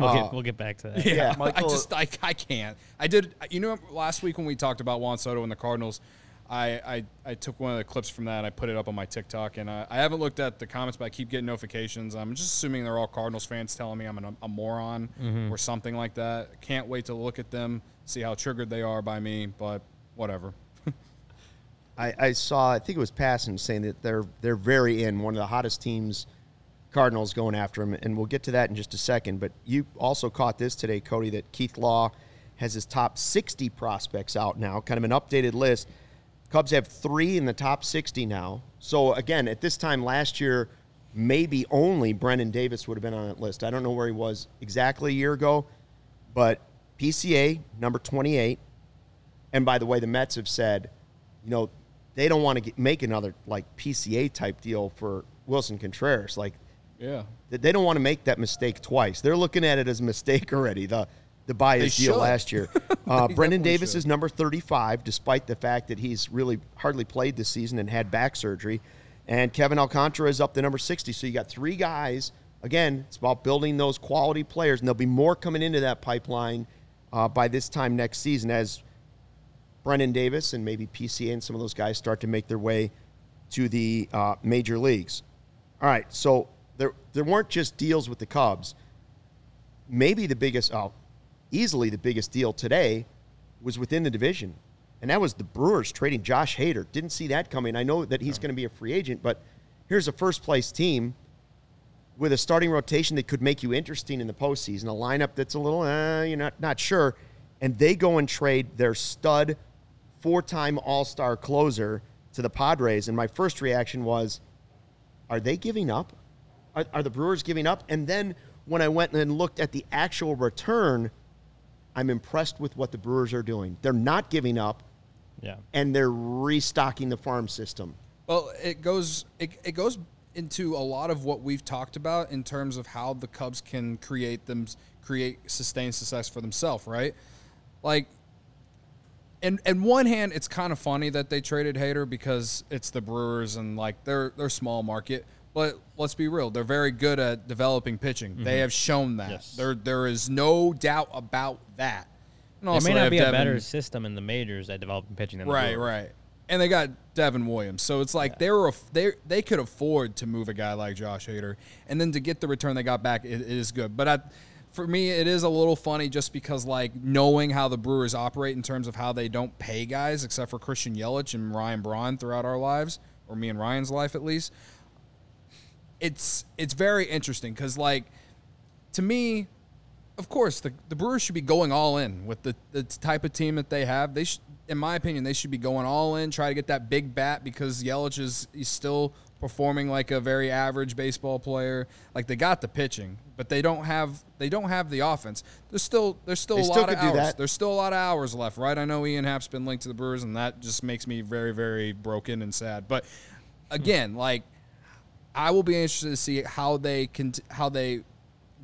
We'll, uh, get, we'll get back to that. Yeah, yeah. Michael, I just I, – I can't. I did – you know, last week when we talked about Juan Soto and the Cardinals, I, I, I took one of the clips from that. I put it up on my TikTok, and I, I haven't looked at the comments, but I keep getting notifications. I'm just assuming they're all Cardinals fans telling me I'm an, a moron mm-hmm. or something like that. Can't wait to look at them, see how triggered they are by me, but whatever. I, I saw, I think it was Passon saying that they're they're very in, one of the hottest teams, Cardinals going after him, and we'll get to that in just a second. But you also caught this today, Cody, that Keith Law has his top sixty prospects out now, kind of an updated list. Cubs have three in the top sixty now. So, again, at this time last year, maybe only Brennen Davis would have been on that list. I don't know where he was exactly a year ago, but P C A, number twenty-eight. And, by the way, the Mets have said, you know, they don't want to get, make another, like, P C A-type deal for Wilson Contreras. Like, Yeah. They don't want to make that mistake twice. They're looking at it as a mistake already, the the bias deal last year. Uh, Brennen Davis should. is number thirty-five, despite the fact that he's really hardly played this season and had back surgery. And Kevin Alcantara is up to number sixty. So you got three guys. Again, it's about building those quality players, and there'll be more coming into that pipeline uh, by this time next season as Brennen Davis and maybe P C A and some of those guys start to make their way to the uh, major leagues. All right, so there there weren't just deals with the Cubs. Maybe the biggest, oh, easily the biggest deal today was within the division, and that was the Brewers trading Josh Hader. Didn't see that coming. I know that he's going to be a free agent, but here's a first-place team with a starting rotation that could make you interesting in the postseason, a lineup that's a little, uh, you're not, not sure, and they go and trade their stud four-time all-star closer to the Padres, and my first reaction was, are they giving up? Are, are the Brewers giving up? And then when I went and looked at the actual return, I'm impressed with what the Brewers are doing. They're not giving up, yeah, and they're restocking the farm system. Well, it goes it, it goes into a lot of what we've talked about in terms of how the Cubs can create them create sustained success for themselves, right? Like, And and one hand, it's kind of funny that they traded Hader because it's the Brewers and, like, they're they're small market. But let's be real. They're very good at developing pitching. Mm-hmm. They have shown that. Yes. There There is no doubt about that. And also there may not be Devin, a better system in the majors at developing pitching than right, the Brewers. Right, right. And they got Devin Williams. So it's like yeah. they were they they could afford to move a guy like Josh Hader. And then to get the return they got back, it, it is good. But I – for me, it is a little funny just because, like, knowing how the Brewers operate in terms of how they don't pay guys, except for Christian Yelich and Ryan Braun throughout our lives, or me and Ryan's life at least, it's it's very interesting because, like, to me, of course, the, the Brewers should be going all in with the, the type of team that they have. They, sh- in my opinion, they should be going all in, try to get that big bat because Yelich is he's still performing like a very average baseball player. Like, they got the pitching, but they don't have they don't have the offense. There's still there's still they a still lot of hours. There's still a lot of hours left, right? I know Ian Happ's been linked to the Brewers, and that just makes me very, very broken and sad. But again, like, I will be interested to see how they can how they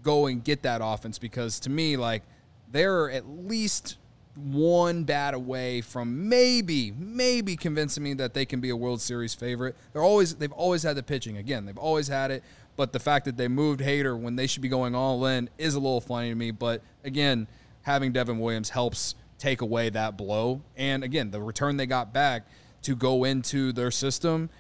go and get that offense because to me, like, they're at least one bat away from maybe, maybe convincing me that they can be a World Series favorite. They're always, they've always had the pitching. Again, they've always had it. But the fact that they moved Hader when they should be going all in is a little funny to me. But again, having Devin Williams helps take away that blow. And again, the return they got back to go into their system,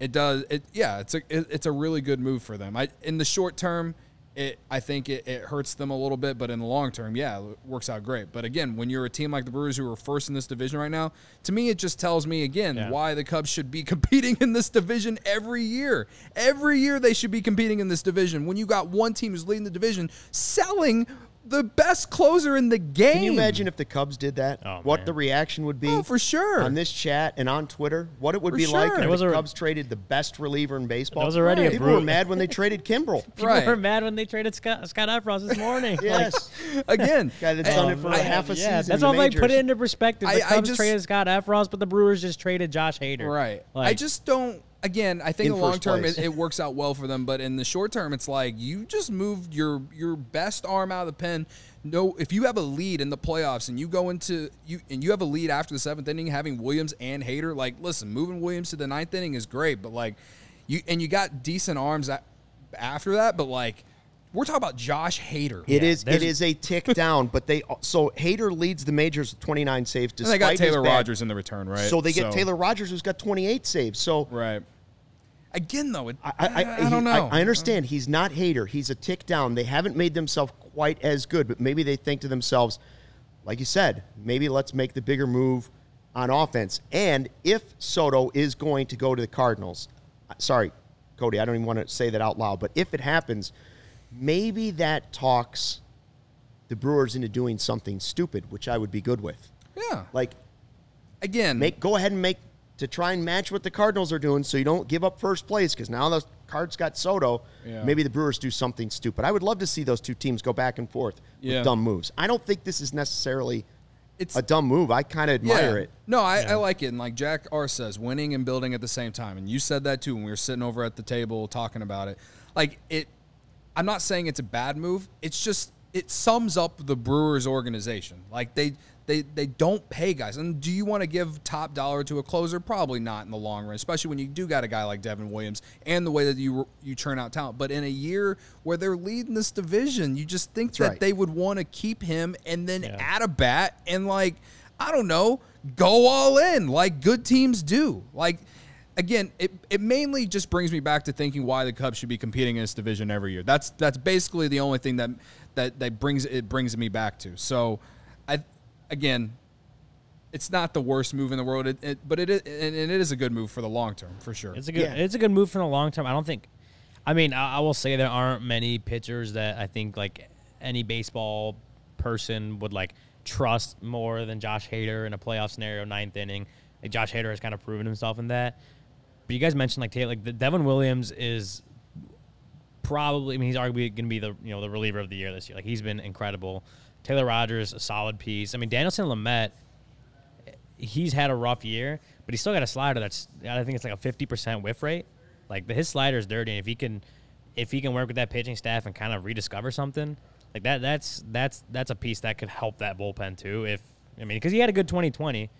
it does. It yeah, it's a it, it's a really good move for them. I in the short term. It, I think it, it hurts them a little bit, but in the long term, yeah, it works out great. But again, when you're a team like the Brewers who are first in this division right now, to me, it just tells me, again, yeah. why the Cubs should be competing in this division every year. Every year they should be competing in this division. When you got one team who's leading the division, selling the best closer in the game. Can you imagine if the Cubs did that? Oh, what man. the reaction would be? Oh, for sure. On this chat and on Twitter, what it would for be sure. like if the a, Cubs traded the best reliever in baseball. That was already right. a People were mad when they traded Kimbrel. People right. were mad when they traded Scott, Scott Effross this morning. yes. Like, again. Guy that's um, done it for I, half a yeah, season. That's why I like put it into perspective. The I, Cubs I just, traded Scott Effross, but the Brewers just traded Josh Hader. Right. Like, I just don't. Again, I think in the long term it, it works out well for them, but in the short term, it's like you just moved your your best arm out of the pen. No, if you have a lead in the playoffs and you go into you and you have a lead after the seventh inning, having Williams and Hader, like listen, moving Williams to the ninth inning is great, but like you and you got decent arms after that, but like we're talking about Josh Hader. It yeah, is it is a tick down, but they so Hader leads the majors with twenty-nine saves. Despite and they got Taylor Rogers in the return, right? So they get so. Taylor Rogers, who's got twenty-eight saves. So right. Again, though, it, I, I, I, I don't know. I, I understand. He's not Hader. He's a tick down. They haven't made themselves quite as good, but maybe they think to themselves, like you said, maybe let's make the bigger move on offense. And if Soto is going to go to the Cardinals, sorry, Cody, I don't even want to say that out loud, but if it happens, maybe that talks the Brewers into doing something stupid, which I would be good with. Yeah. Like, again, make go ahead and make – to try and match what the Cardinals are doing so you don't give up first place because now the Cards got Soto. Yeah. Maybe the Brewers do something stupid. I would love to see those two teams go back and forth yeah. with dumb moves. I don't think this is necessarily it's, a dumb move. I kind of admire yeah. it. No, I, yeah. I like it. And like Jack R. says, winning and building at the same time. And you said that too when we were sitting over at the table talking about it. Like it, I'm not saying it's a bad move. It's just it sums up the Brewers organization. Like they they they don't pay guys. And do you want to give top dollar to a closer? Probably not in the long run, especially when you do got a guy like Devin Williams and the way that you you churn out talent. But in a year where they're leading this division, you just think That's that right. they would want to keep him and then yeah. add a bat and like I don't know, go all in like good teams do. Like. Again, it, it mainly just brings me back to thinking why the Cubs should be competing in this division every year. That's that's basically the only thing that that, that brings it brings me back to. So, I again, it's not the worst move in the world, it, it, but it is, and it is a good move for the long term for sure. It's a good yeah. it's a good move for the long term. I don't think, I mean, I, I will say there aren't many pitchers that I think like any baseball person would like trust more than Josh Hader in a playoff scenario, ninth inning. Like Josh Hader has kind of proven himself in that. But you guys mentioned like Taylor, like the Devin Williams is probably. I mean, he's arguably going to be the you know the reliever of the year this year. Like he's been incredible. Taylor Rogers, a solid piece. I mean, Danielson Lamet, he's had a rough year, but he's still got a slider that's I think it's like a fifty percent whiff rate. Like his slider is dirty, and if he can, if he can work with that pitching staff and kind of rediscover something like that, that's that's that's a piece that could help that bullpen too. If I mean, because he had a good twenty twenty.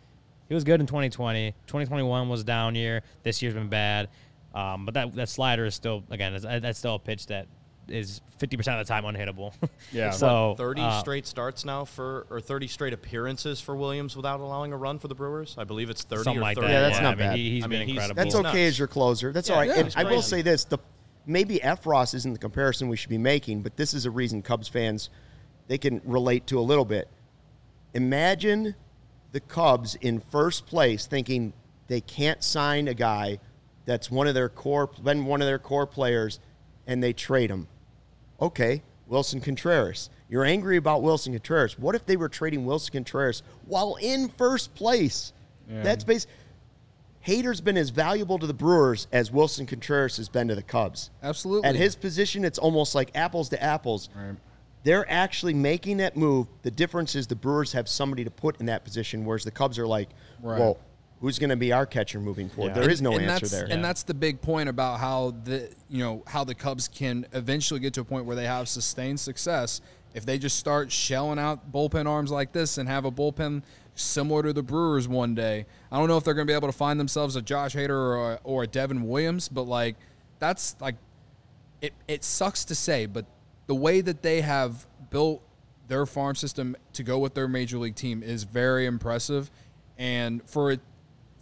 He was good in twenty twenty. twenty twenty-one was a down year. This year's been bad. Um, but that, that slider is still, again, that's still a pitch that is fifty percent of the time unhittable. Yeah. So what, thirty uh, straight starts now for, or thirty straight appearances for Williams without allowing a run for the Brewers. I believe it's thirty something or like thirty. That. Yeah, that's yeah, not I bad. Mean, he, he's I been mean, incredible. He's, that's okay nuts. As your closer. That's yeah, all right. Yeah, and I will say this. The maybe Effross isn't the comparison we should be making, but this is a reason Cubs fans, they can relate to a little bit. Imagine the Cubs in first place thinking they can't sign a guy that's one of their core been one of their core players and they trade him. Okay, Wilson Contreras. You're angry about Wilson Contreras. What if they were trading Wilson Contreras while in first place? Yeah. That's basically Hader's been as valuable to the Brewers as Wilson Contreras has been to the Cubs. Absolutely. At his position, it's almost like apples to apples. Right. They're actually making that move. The difference is the Brewers have somebody to put in that position, whereas the Cubs are like, right. well, who's going to be our catcher moving forward? Yeah. There and, is no answer there. And yeah. that's the big point about how the you know how the Cubs can eventually get to a point where they have sustained success if they just start shelling out bullpen arms like this and have a bullpen similar to the Brewers one day. I don't know if they're going to be able to find themselves a Josh Hader or a, or a Devin Williams, but like that's like it. It sucks to say, but. The way that they have built their farm system to go with their major league team is very impressive. And for a,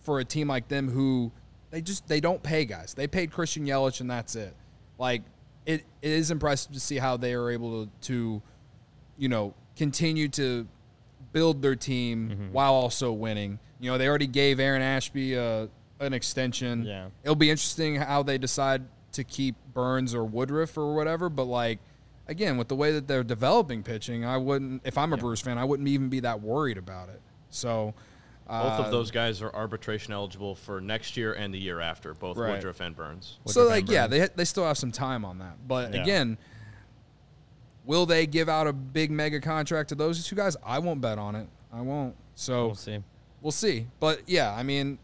for a team like them who they just they don't pay guys. They paid Christian Yelich and that's it. Like it, it is impressive to see how they are able to, to you know, continue to build their team mm-hmm. while also winning. You know, they already gave Aaron Ashby uh, an extension. Yeah. It'll be interesting how they decide to keep Burns or Woodruff or whatever, but like again, with the way that they're developing pitching, I wouldn't. If I'm a yeah. Brewers fan, I wouldn't even be that worried about it. So, uh, both of those guys are arbitration eligible for next year and the year after, both right. Woodruff and Burns. So, Woodruff like, Burns. yeah, they they still have some time on that. But yeah. again, will they give out a big mega contract to those two guys? I won't bet on it. I won't. So we'll see. We'll see. But yeah, I mean.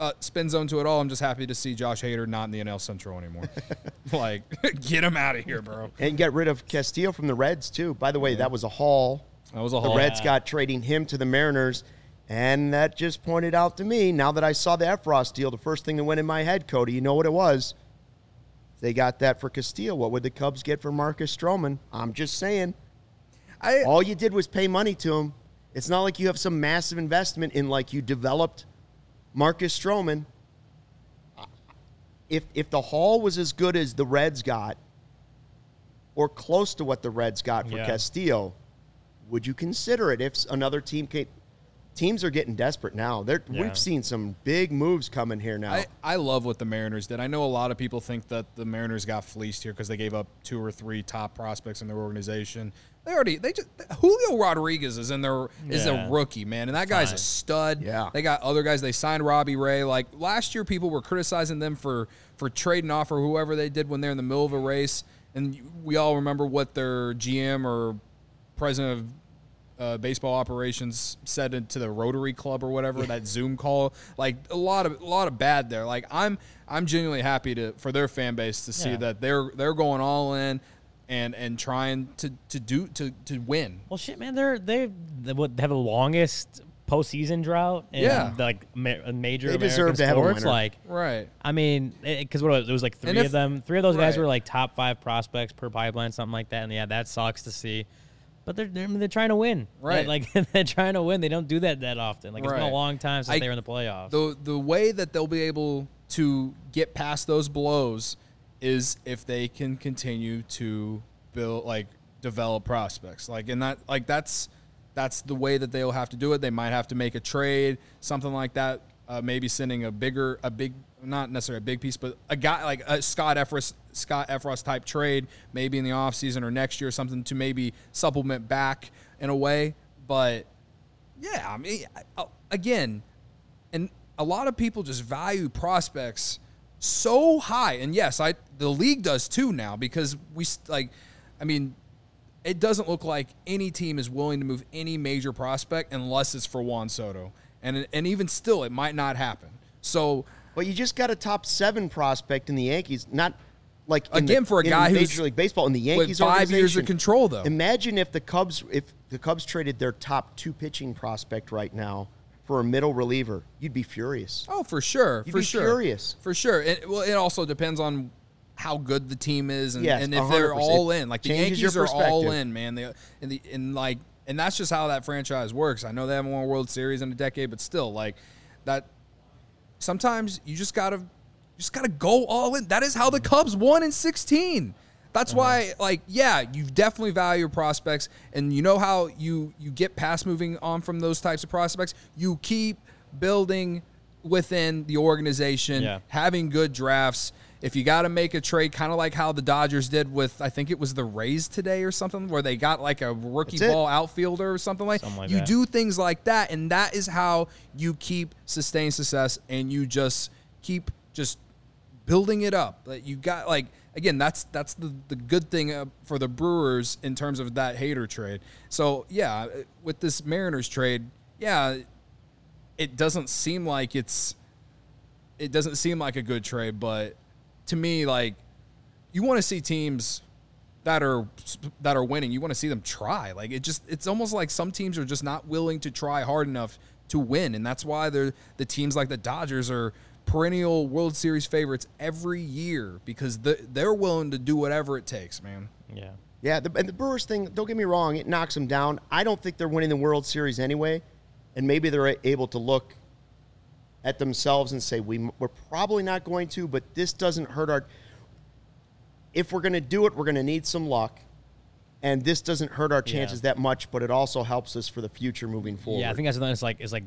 Uh, spin zone to it all. I'm just happy to see Josh Hader not in the N L Central anymore. Like, get him out of here, bro. And get rid of Castillo from the Reds, too. By the way, yeah. that was a haul. That was a haul. The Reds yeah. got trading him to the Mariners, and that just pointed out to me, now that I saw the Effross deal, the first thing that went in my head, Cody, you know what it was? They got that for Castillo. What would the Cubs get for Marcus Stroman? I'm just saying. I, all you did was pay money to him. It's not like you have some massive investment in, like, you developed Marcus Stroman, if if the haul was as good as the Reds got or close to what the Reds got for yeah. Castillo, would you consider it if another team came? Teams are getting desperate now. They're, yeah. We've seen some big moves coming here now. I, I love what the Mariners did. I know a lot of people think that the Mariners got fleeced here because they gave up two or three top prospects in their organization. They already – they just Julio Rodriguez is in their yeah. is a rookie, man, and that guy's Fine. a stud. Yeah. They got other guys. They signed Robbie Ray. Like, last year people were criticizing them for, for trading off or whoever they did when they're in the middle of a race, and we all remember what their G M or president of – Uh, baseball operations said to the Rotary Club or whatever, that Zoom call, like a lot of a lot of bad there. Like I'm I'm genuinely happy to for their fan base to see yeah. that they're they're going all in. and and trying to, to do to, to win. Well, shit, man, they're they they would have the longest postseason drought in yeah. like ma- major. They American deserve to sports. Have a winner. Like, right? I mean, because what there was like three if, of them, three of those right. guys were like top five prospects per pipeline, something like that. And yeah, that sucks to see. But they're they're, they're trying to win, right? They're, like they're trying to win. They don't do that that often. Like right. it's been a long time since I, they were in the playoffs. The the way that they'll be able to get past those blows is if they can continue to build, like develop prospects, like and that, like that's that's the way that they will have to do it. They might have to make a trade, something like that. Uh, maybe sending a bigger, a big, not necessarily a big piece, but a guy like a Scott Effross, Scott Effross type trade, maybe in the offseason or next year, something to maybe supplement back in a way. But yeah, I mean, again, and a lot of people just value prospects so high, and yes, I the league does too now, because we like, I mean, it doesn't look like any team is willing to move any major prospect unless it's for Juan Soto, and and even still, it might not happen. So, but you just got a top seven prospect in the Yankees, not like again the, for a guy who's Major League Baseball in the Yankees with five years of control though. Imagine if the Cubs if the Cubs traded their top two pitching prospect right now for a middle reliever, you'd be furious. Oh, for sure. You'd for be sure. furious. For sure. It, well, it also depends on how good the team is and, yes, and if one hundred percent. They're all in. Like, the Changes Yankees are all in, man. They, and, the, and, like, and that's just how that franchise works. I know they haven't won a World Series in a decade, but still, like, that – sometimes you just got to just gotta go all in. That is how the Cubs won in sixteen. That's uh-huh. why, like, yeah, you definitely value your prospects, and you know how you, you get past moving on from those types of prospects? You keep building within the organization, yeah. having good drafts. If you got to make a trade, kind of like how the Dodgers did with, I think it was the Rays today or something, where they got like a rookie ball outfielder or something like, something like you that. You do things like that, and that is how you keep sustained success, and you just keep just building it up. Like, you got, like, again, that's that's the, the good thing uh, for the Brewers in terms of that Hader trade. So, yeah, with this Mariners trade, yeah, it doesn't seem like it's – it doesn't seem like a good trade. But to me, like, you want to see teams that are that are winning. You want to see them try. Like, it just – it's almost like some teams are just not willing to try hard enough to win, and that's why they're the teams like the Dodgers are – perennial World Series favorites every year, because the, they're willing to do whatever it takes, man. Yeah. Yeah, the, and the Brewers thing, don't get me wrong, it knocks them down. I don't think they're winning the World Series anyway, and maybe they're able to look at themselves and say, we, we're probably not going to, but this doesn't hurt our... If we're going to do it, we're going to need some luck, and this doesn't hurt our chances yeah. that much, but it also helps us for the future moving forward. Yeah, I think that's the thing. It's like... It's like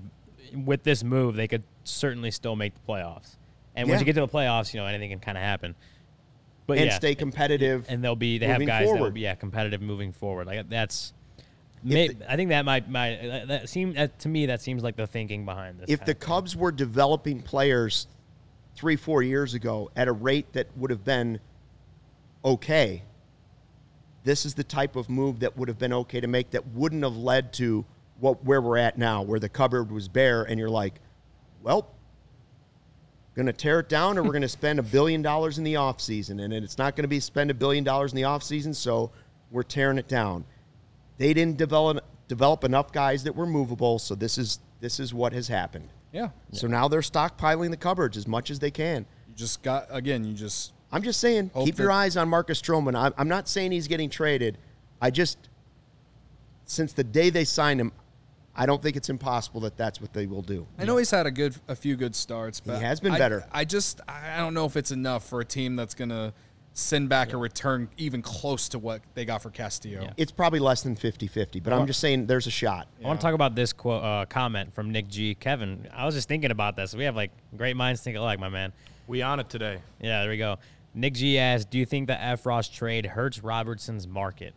with this move, they could certainly still make the playoffs. And yeah. once you get to the playoffs, you know, anything can kind of happen. But and yeah, stay competitive. And, and they'll be, they have guys forward. that will be, yeah, competitive moving forward. Like, that's, may, the, I think that might, might that seem, that, to me, that seems like the thinking behind this. If the Cubs were developing players three, four years ago at a rate that would have been okay, this is the type of move that would have been okay to make that wouldn't have led to What, where we're at now, where the cupboard was bare, and you're like, well, going to tear it down, or we're going to spend a billion dollars in the offseason, and it's not going to be spend a billion dollars in the offseason, so we're tearing it down. They didn't develop develop enough guys that were movable, so this is this is what has happened. Yeah. So now they're stockpiling the cupboards as much as they can. You just got, again, you just... I'm just saying, keep your eyes on Marcus Stroman. I, I'm not saying he's getting traded. I just, since the day they signed him, I don't think it's impossible that that's what they will do. I know he's had a good, a few good starts, but he has been better. I, I just, I don't know if it's enough for a team that's going to send back yeah. a return even close to what they got for Castillo. Yeah. It's probably less than fifty-fifty, but well, I'm just saying there's a shot. I yeah. want to talk about this quote, uh, comment from Nick G. Kevin, I was just thinking about this. We have, like, great minds think alike, my man. We on it today. Yeah, there we go. Nick G. asked, do you think the Effross trade hurts Robertson's market?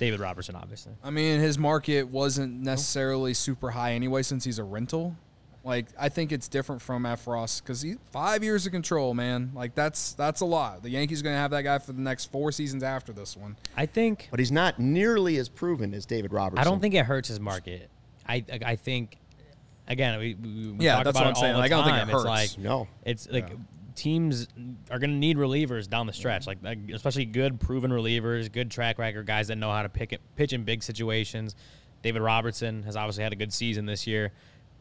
David Robertson, obviously. I mean, his market wasn't necessarily super high anyway, since he's a rental. Like, I think it's different from Effross because he five years of control, man. Like, that's that's a lot. The Yankees are going to have that guy for the next four seasons after this one, I think. But he's not nearly as proven as David Robertson. I don't think it hurts his market. I I think, again, we, we yeah, talk that's about what I'm it all saying. The like, time. I don't think it hurts. It's like, no. It's like yeah. teams are going to need relievers down the stretch, like, like especially good proven relievers, good track record guys that know how to pick it, pitch in big situations. David Robertson has obviously had a good season this year.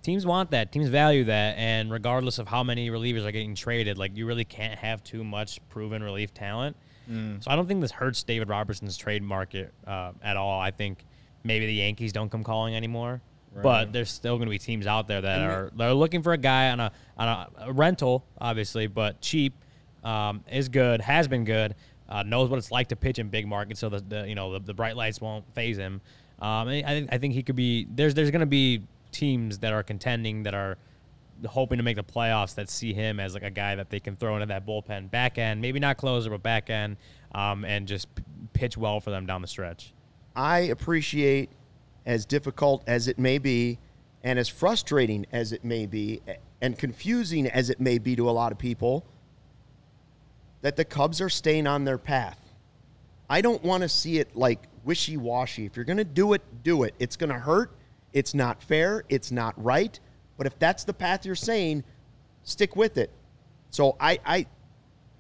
Teams want that. Teams value that. And regardless of how many relievers are getting traded, like, you really can't have too much proven relief talent. Mm. So I don't think this hurts David Robertson's trade market uh, at all. I think maybe the Yankees don't come calling anymore. Right. But there's still going to be teams out there that and are they're looking for a guy on a on a, a rental, obviously, but cheap, um, is good, has been good, uh, knows what it's like to pitch in big markets, so the, the you know the, the bright lights won't phase him. Um, I think I think he could be. There's there's going to be teams that are contending, that are hoping to make the playoffs, that see him as like a guy that they can throw into that bullpen back end, maybe not closer, but back end, um, and just p- pitch well for them down the stretch. I appreciate, as difficult as it may be, and as frustrating as it may be, and confusing as it may be to a lot of people, that the Cubs are staying on their path. I don't want to see it like wishy-washy. If you're going to do it, do it. It's going to hurt. It's not fair. It's not right. But if that's the path you're saying, stick with it. So I, I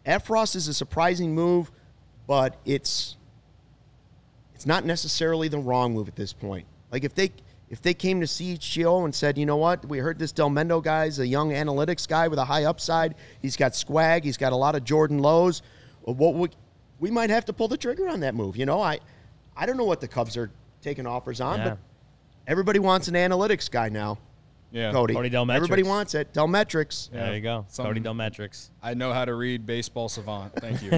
Effross is a surprising move, but it's it's not necessarily the wrong move at this point. Like, if they if they came to C H G O and said, you know what, we heard this Delmendo guy's a young analytics guy with a high upside. He's got swag. He's got a lot of Jordan Lowe's. What would we might have to pull the trigger on that move. You know, I, I don't know what the Cubs are taking offers on, yeah. but everybody wants an analytics guy now. Yeah, Cody. Cody Delmetrics. Everybody wants it. Delmetrics. Yeah. There you go. Something. Cody Delmetrics. I know how to read Baseball Savant. Thank you.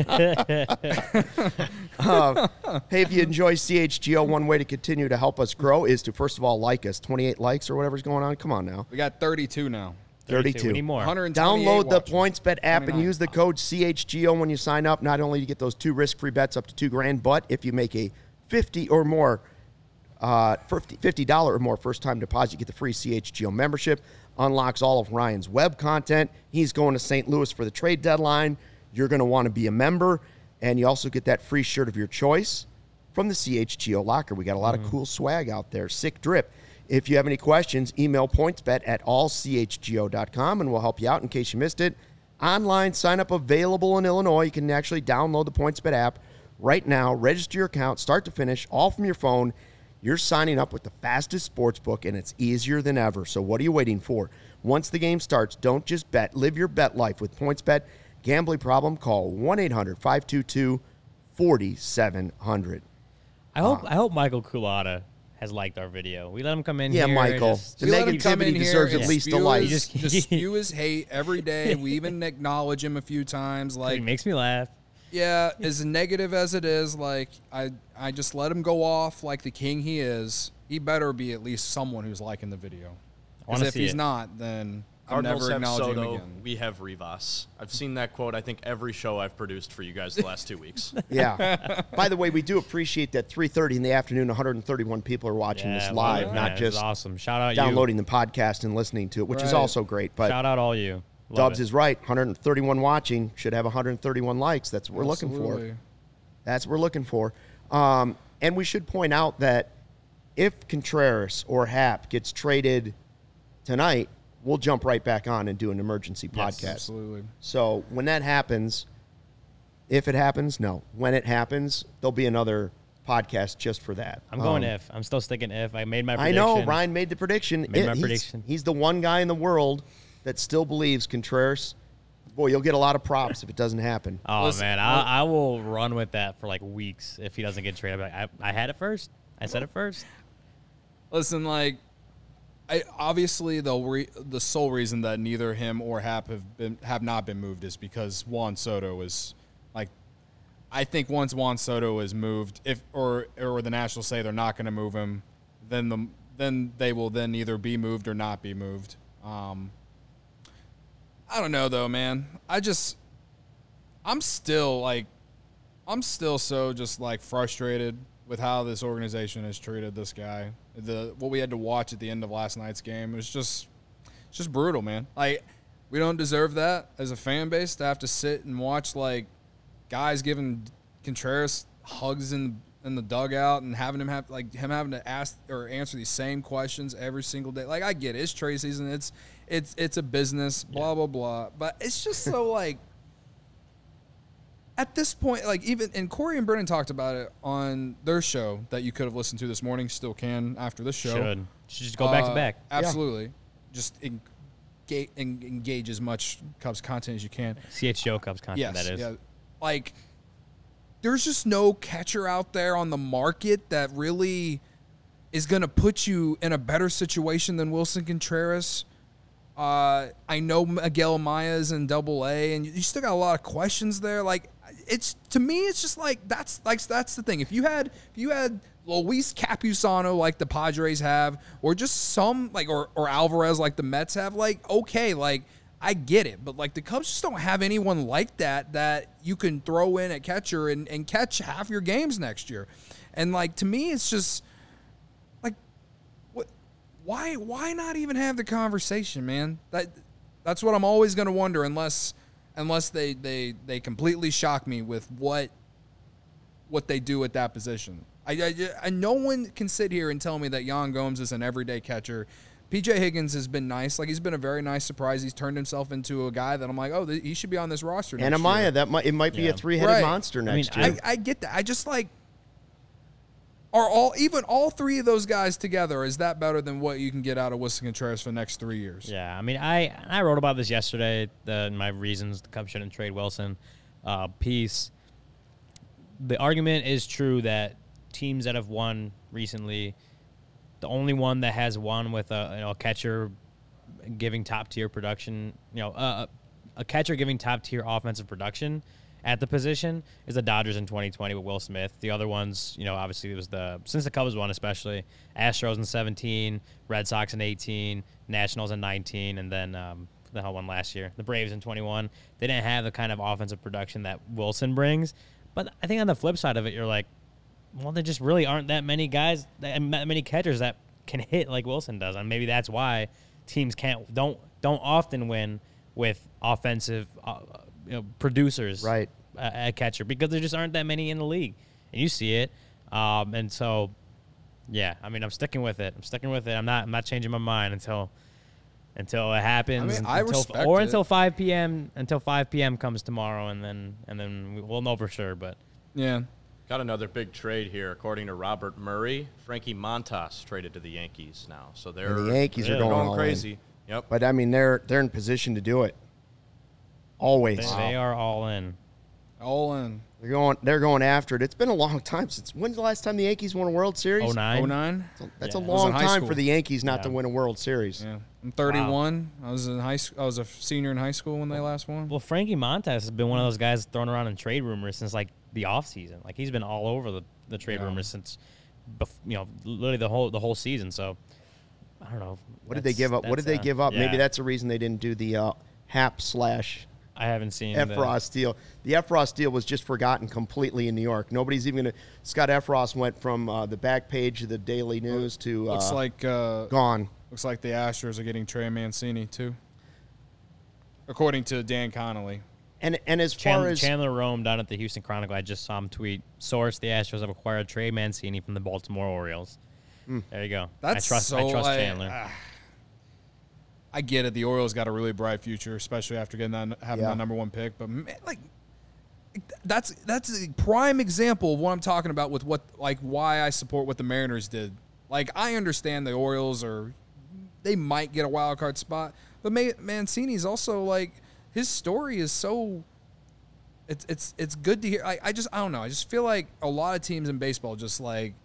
uh, hey, if you enjoy C H G O, one way to continue to help us grow is to, first of all, like us. twenty-eight likes or whatever's going on. Come on now. We got thirty-two now. thirty-two. We need more. Download the PointsBet app and use the code C H G O when you sign up. Not only do you get those two risk-free bets up to two grand, but if you make a fifty or more uh, fifty dollars or more first-time deposit, you get the free C H G O membership. Unlocks all of Ryan's web content. He's going to Saint Louis for the trade deadline. You're going to want to be a member, and you also get that free shirt of your choice from the C H G O locker. We got a lot mm-hmm. of cool swag out there. Sick drip. If you have any questions, email pointsbet at all c h g o dot com, and we'll help you out in case you missed it. Online sign-up available in Illinois. You can actually download the PointsBet app right now, register your account, start to finish, all from your phone. You're signing up with the fastest sportsbook, and it's easier than ever. So what are you waiting for? Once the game starts, don't just bet. Live your bet life with PointsBet. Gambling problem? Call one eight hundred five two two four seven zero zero. I hope, uh, I hope Michael Culotta has liked our video. We let him come in yeah, here. Yeah, Michael. Just, the negativity deserves at least a like. He just, just spew his hate every day. We even acknowledge him a few times. Like, it makes me laugh. Yeah, as negative as it is, like, I, I just let him go off like the king he is. He better be at least someone who's liking the video. Because if he's it. not, then I'll never acknowledge Soto, him again. We have Rivas. I've seen that quote, I think, every show I've produced for you guys the last two weeks. Yeah. By the way, we do appreciate that three thirty in the afternoon, one hundred thirty-one people are watching yeah, this live, well, not yeah, just awesome. Shout out downloading you. the podcast and listening to it, which right. is also great. But shout out all you. Love Dubs it. is right. one hundred thirty-one watching. Should have one hundred thirty-one likes. That's what we're Absolutely. looking for. That's what we're looking for. Um, and we should point out that if Contreras or Happ gets traded tonight, we'll jump right back on and do an emergency yes, podcast. Absolutely. So when that happens, if it happens, no. When it happens, there'll be another podcast just for that. I'm going um, if. I'm still sticking if. I made my prediction. I know. Ryan made the prediction. Made it, my he's, prediction. He's the one guy in the world that still believes Contreras. Boy, you'll get a lot of props if it doesn't happen. Oh, Listen, man. I, I will run with that for, like, weeks if he doesn't get traded. Like, I, I had it first. I said it first. Listen, like, I, obviously, the re- the sole reason that neither him or Happ have been have not been moved is because Juan Soto is, like, I think once Juan Soto is moved, if or or the Nationals say they're not going to move him, then the then they will then either be moved or not be moved. Um, I don't know though, man. I just I'm still like I'm still so just like frustrated with how this organization has treated this guy. The what we had to watch at the end of last night's game was just it's just brutal, man. Like, we don't deserve that as a fan base to have to sit and watch like guys giving Contreras hugs in in the dugout and having him have like him having to ask or answer these same questions every single day. Like, I get it. It's trade season. It's it's it's a business. Blah yeah. blah blah. But it's just so like at this point, like, even, and Corey and Brennan talked about it on their show that you could have listened to this morning, still can after this show. Should. Should just go uh, back to back. Absolutely. Yeah. Just engage, engage as much Cubs content as you can. C H G O Cubs content, yes, that is. Yeah. Like, there's just no catcher out there on the market that really is going to put you in a better situation than Wilson Contreras. Uh, I know Miguel Maya's in Double A, and you still got a lot of questions there. Like, it's to me, it's just like that's like that's the thing. If you had if you had Luis Campusano like the Padres have, or just some like or or Alvarez like the Mets have, like okay, like I get it, but like the Cubs just don't have anyone like that that you can throw in at catcher and and catch half your games next year. And like to me, it's just. Why why not even have the conversation, man? That that's what I'm always going to wonder unless unless they, they, they completely shock me with what what they do at that position. I, I, I no one can sit here and tell me that Yan Gomes is an everyday catcher. P J Higgins has been nice. Like, he's been a very nice surprise. He's turned himself into a guy that I'm like, oh, th- he should be on this roster next year. And Amaya, that might, it might be yeah. a three-headed right. monster next I mean, year. I, I get that. I just, like, Are all even all three of those guys together? Is that better than what you can get out of Wilson Contreras for the next three years? Yeah, I mean, I I wrote about this yesterday. The, my reasons the Cubs shouldn't trade Wilson uh, piece. The argument is true that teams that have won recently, the only one that has won with a you know a catcher giving top tier production, you know, uh, a catcher giving top tier offensive production at the position is the Dodgers in twenty twenty with Will Smith. The other ones, you know, obviously it was the, since the Cubs won especially, Astros in seventeen, Red Sox in eighteen, Nationals in nineteen, and then um, the hell won last year, the Braves in twenty-one. They didn't have the kind of offensive production that Wilson brings. But I think on the flip side of it, you're like, well, there just really aren't that many guys, that many catchers that can hit like Wilson does. And maybe that's why teams can't don't don't often win with offensive uh, You know, producers right. at catcher because there just aren't that many in the league, and you see it. Um, and so, yeah, I mean, I'm sticking with it. I'm sticking with it. I'm not. I'm not changing my mind until until it happens. I mean, I until, respect or it. until five p.m. until five p.m. comes tomorrow, and then and then we'll know for sure. But yeah, got another big trade here. According to Robert Murray, Frankie Montas traded to the Yankees now, so they're and the Yankees yeah, are going, going crazy. In. Yep. But I mean, they're they're in position to do it. Always. They, wow. they are all in. All in. They're going They're going after it. It's been a long time since. When's the last time the Yankees won a World Series? oh nine oh nine That's a, that's yeah. a long time for the Yankees not yeah. to win a World Series. Yeah. I'm thirty-one. Wow. I was in high school. I was a senior in high school when they last won. Well, Frankie Montas has been one of those guys thrown around in trade rumors since, like, the offseason. Like, he's been all over the, the trade yeah. rumors since, bef- you know, literally the whole the whole season. So, I don't know. What that's, did they give up? What did they uh, give up? Yeah. Maybe that's the reason they didn't do the uh, Hap slash – I haven't seen Effross deal. The Effross deal was just forgotten completely in New York. Nobody's even going to. Scott Effross went from uh, the back page of the Daily News to uh, looks like uh, gone. Looks like the Astros are getting Trey Mancini too, according to Dan Connolly. And and as Chandler, far as Chandler Rome down at the Houston Chronicle, I just saw him tweet: "Source: The Astros have acquired Trey Mancini from the Baltimore Orioles." Mm. There you go. That's I trust. So I trust I, Chandler. Uh, I get it. The Orioles got a really bright future, especially after getting that having yeah. that number one pick. But man, like, that's that's a prime example of what I'm talking about with what like why I support what the Mariners did. Like, I understand the Orioles are they might get a wild card spot, but Mancini's also like his story is so it's it's it's good to hear. I, I just I don't know. I just feel like a lot of teams in baseball just like.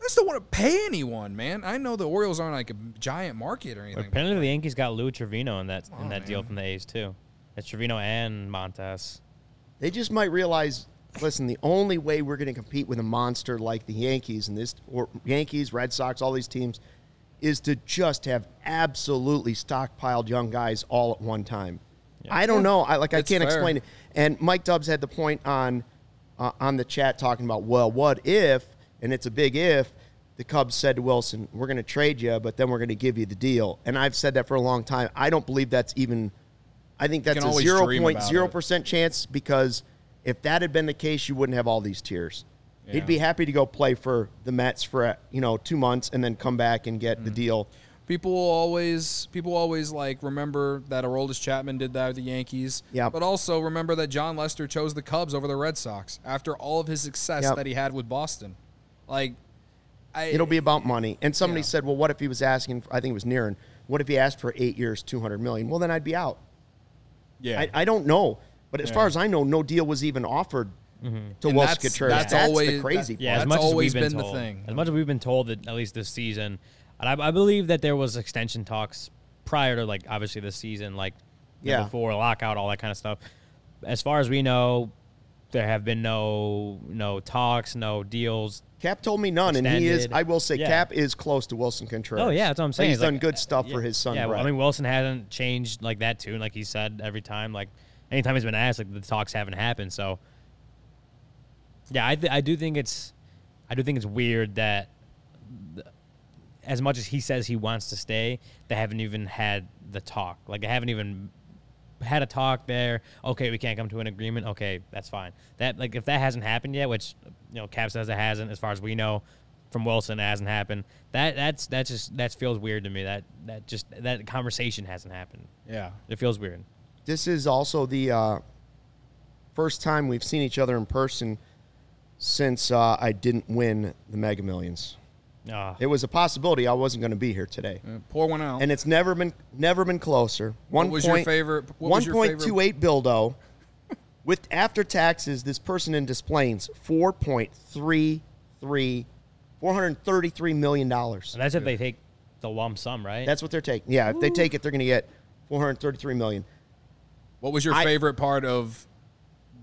I just don't want to pay anyone, man. I know the Orioles aren't like a giant market or anything. Apparently, the Yankees got Lou Trevino in that oh, in that man. deal from the A's too. That's Trevino and Montas. They just might realize. Listen, the only way we're going to compete with a monster like the Yankees and this or Yankees, Red Sox, all these teams, is to just have absolutely stockpiled young guys all at one time. Yeah. I don't know. I like. It's I can't fair. explain it. And Mike Dubbs had the point on uh, on the chat talking about, well, what if? And it's a big if, the Cubs said to Wilson, we're going to trade you, but then we're going to give you the deal. And I've said that for a long time. I don't believe that's even – I think that's a zero point zero percent chance because if that had been the case, you wouldn't have all these tears. Yeah. He'd be happy to go play for the Mets for, you know, two months and then come back and get mm-hmm. the deal. People will always people always like remember that Aroldis Chapman did that with the Yankees. Yep. But also remember that John Lester chose the Cubs over the Red Sox after all of his success yep. that he had with Boston. Like, I, it'll be about money. And somebody yeah. said, "Well, what if he was asking?" For, I think it was Niren. What if he asked for eight years, two hundred million? Well, then I'd be out. Yeah, I, I don't know. But as yeah. far as I know, no deal was even offered. Mm-hmm. To Wilson Contreras. That's, that's always the crazy that, yeah, part. As much that's as always been, been told, the thing. As much as we've been told, that at least this season, and I, I believe that there was extension talks prior to, like, obviously this season, like yeah. before lockout, all that kind of stuff. As far as we know, there have been no no talks, no deals. Cap told me none, extended. And he is, I will say, yeah. Cap is close to Wilson Contreras. Oh, yeah, that's what I'm saying. He's, he's done like, good stuff yeah, for his son, yeah, Brett. I mean, Wilson hasn't changed, like, that tune, like he said every time. Like, anytime he's been asked, like, the talks haven't happened, so... Yeah, I, th- I do think it's, I do think it's weird that, th- as much as he says he wants to stay, they haven't even had the talk. Like, they haven't even had a talk there. Okay, we can't come to an agreement. Okay, that's fine. That, like, if that hasn't happened yet, which, you know, Cap says it hasn't, as far as we know, from Wilson it hasn't happened. That that's that's just that feels weird to me. That that just that conversation hasn't happened. Yeah, it feels weird. This is also the uh, first time we've seen each other in person. Since uh, I didn't win the Mega Millions, uh, it was a possibility I wasn't going to be here today. Uh, pour one out, and it's never been never been closer. One what was point, your favorite? One point two eight bildo, with after taxes. This person in Des Plaines four point three three, four hundred thirty three million dollars. And that's if they take the lump sum, right? That's what they're taking. Yeah, Woo. If they take it, they're going to get four hundred thirty three million. What was your I, favorite part of?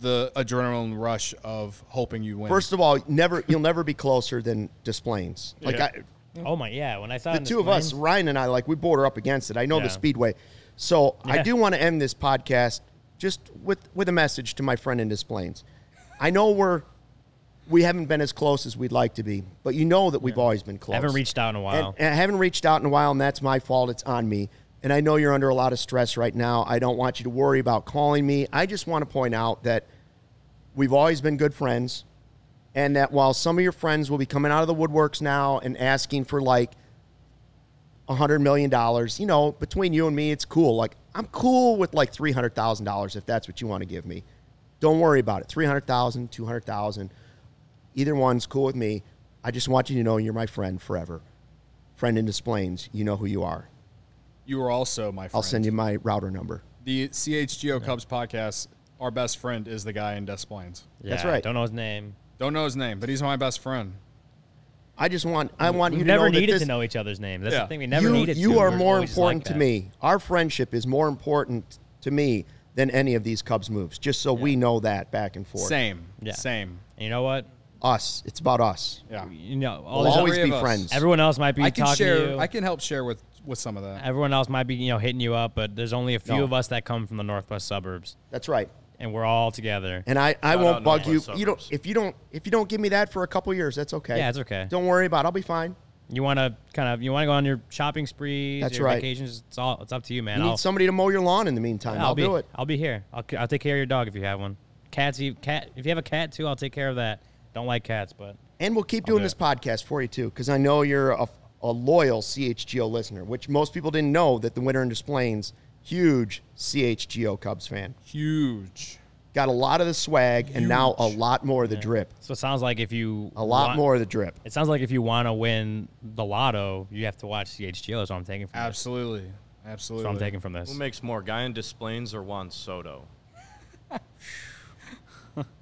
The adrenaline rush of hoping you win. First of all, never you'll never be closer than Des Plaines. Like yeah. I, oh my, yeah. When I saw the two of us, Ryan and I, like we border up against it. I know yeah. the Speedway, so yeah. I do want to end this podcast just with, with a message to my friend in Des Plaines. I know we're we haven't been as close as we'd like to be, but you know that we've yeah. always been close. I haven't reached out in a while. And, and I haven't reached out in a while, and that's my fault. It's on me. And I know you're under a lot of stress right now. I don't want you to worry about calling me. I just want to point out that we've always been good friends, and that while some of your friends will be coming out of the woodworks now and asking for like one hundred million dollars, you know, between you and me, it's cool. Like, I'm cool with like three hundred thousand dollars if that's what you want to give me. Don't worry about it. three hundred thousand dollars, two hundred thousand dollars, either one's cool with me. I just want you to know you're my friend forever. Friend in Des Plaines, you know who you are. You are also my friend. I'll send you my router number. The C H G O yeah. Cubs podcast, our best friend is the guy in Des Plaines. Yeah, that's right. Don't know his name. Don't know his name, but he's my best friend. I just want I want We've you to know that this... never needed to know each other's names. That's yeah. the thing. We never you, needed you to. You are We're more important like to me. Our friendship is more important to me than any of these Cubs moves, just so yeah. we know that back and forth. Same. Yeah. Same. And you know what? Us. It's about us. Yeah. You know, all we'll always be friends. Everyone else might be I can talking share, to you. I can help share with... with some of that. Everyone else might be, you know, hitting you up, but there's only a few no. of us that come from the Northwest suburbs. That's right. And we're all together. And I, I won't bug you. Suburbs. You don't if you don't if you don't give me that for a couple years, that's okay. Yeah, it's okay. Don't worry about it. I'll be fine. You want to kind of you want to go on your shopping sprees, that's your right. vacations, it's all it's up to you, man. You need I'll, somebody to mow your lawn in the meantime. I'll, I'll be, do it. I'll be here. I'll I'll take care of your dog if you have one. Cats, you cat if you have a cat too, I'll take care of that. Don't like cats, but and we'll keep I'll doing do this podcast for you too, cuz I know you're a a loyal C H G O listener, which most people didn't know that the winner in Des Plaines, huge C H G O Cubs fan. Huge. Got a lot of the swag huge. And now a lot more of the yeah. drip. So it sounds like if you... A lot want, more of the drip. It sounds like if you want to win the lotto, you have to watch C H G O. That's what I'm taking from Absolutely. this. Absolutely. Absolutely. That's what I'm taking from this. Who makes more, guy in Des Plaines or Juan Soto?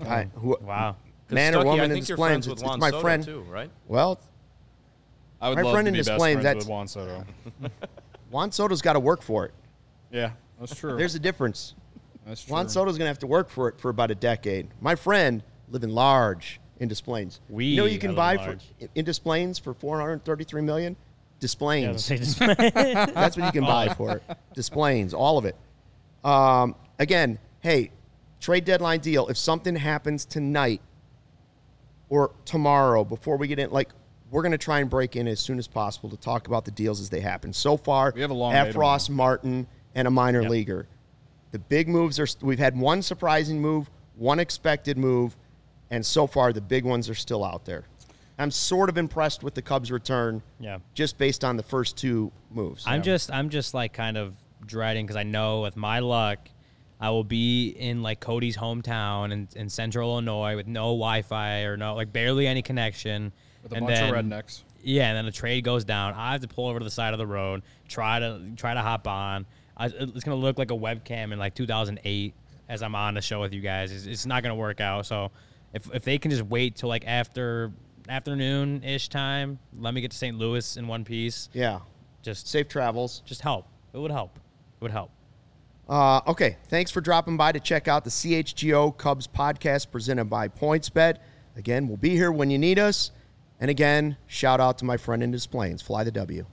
guy, who, wow. Man Stucky, or woman in Des Plaines. It's, it's my Soto friend. Too, right? Well... I would My love friend to be in best friends with Juan Soto. Juan Soto's got to work for it. Yeah, that's true. There's a difference. That's true. Juan Soto's going to have to work for it for about a decade. My friend, living large in Des Plaines. We you know you can buy for, in Des Plaines for four hundred thirty-three million dollars? Des Plaines. Yeah, Des Plaines. That's what you can buy for it. Des Plaines, all of it. Um, again, hey, trade deadline deal. If something happens tonight or tomorrow before we get in, like, we're going to try and break in as soon as possible to talk about the deals as they happen. So far, we have a long Effross, Martin, and a minor yep. leaguer. The big moves are, we've had one surprising move, one expected move, and so far the big ones are still out there. I'm sort of impressed with the Cubs' return. Yeah. Just based on the first two moves. I'm yeah. just, I'm just like kind of dreading because I know with my luck, I will be in like Cody's hometown in, in Central Illinois with no Wi-Fi or no, like barely any connection. With a and bunch then, of rednecks. Yeah, and then the trade goes down. I have to pull over to the side of the road, try to try to hop on. I, it's gonna look like a webcam in like two thousand eight as I'm on the show with you guys. It's, it's not gonna work out. So if if they can just wait till like after. Afternoon ish time. Let me get to Saint Louis in one piece. Yeah, just safe travels. Just help. It would help. It would help. Uh, okay. Thanks for dropping by to check out the C H G O Cubs podcast presented by PointsBet. Again, we'll be here when you need us. And again, shout out to my friend in Des Plaines. Fly the W.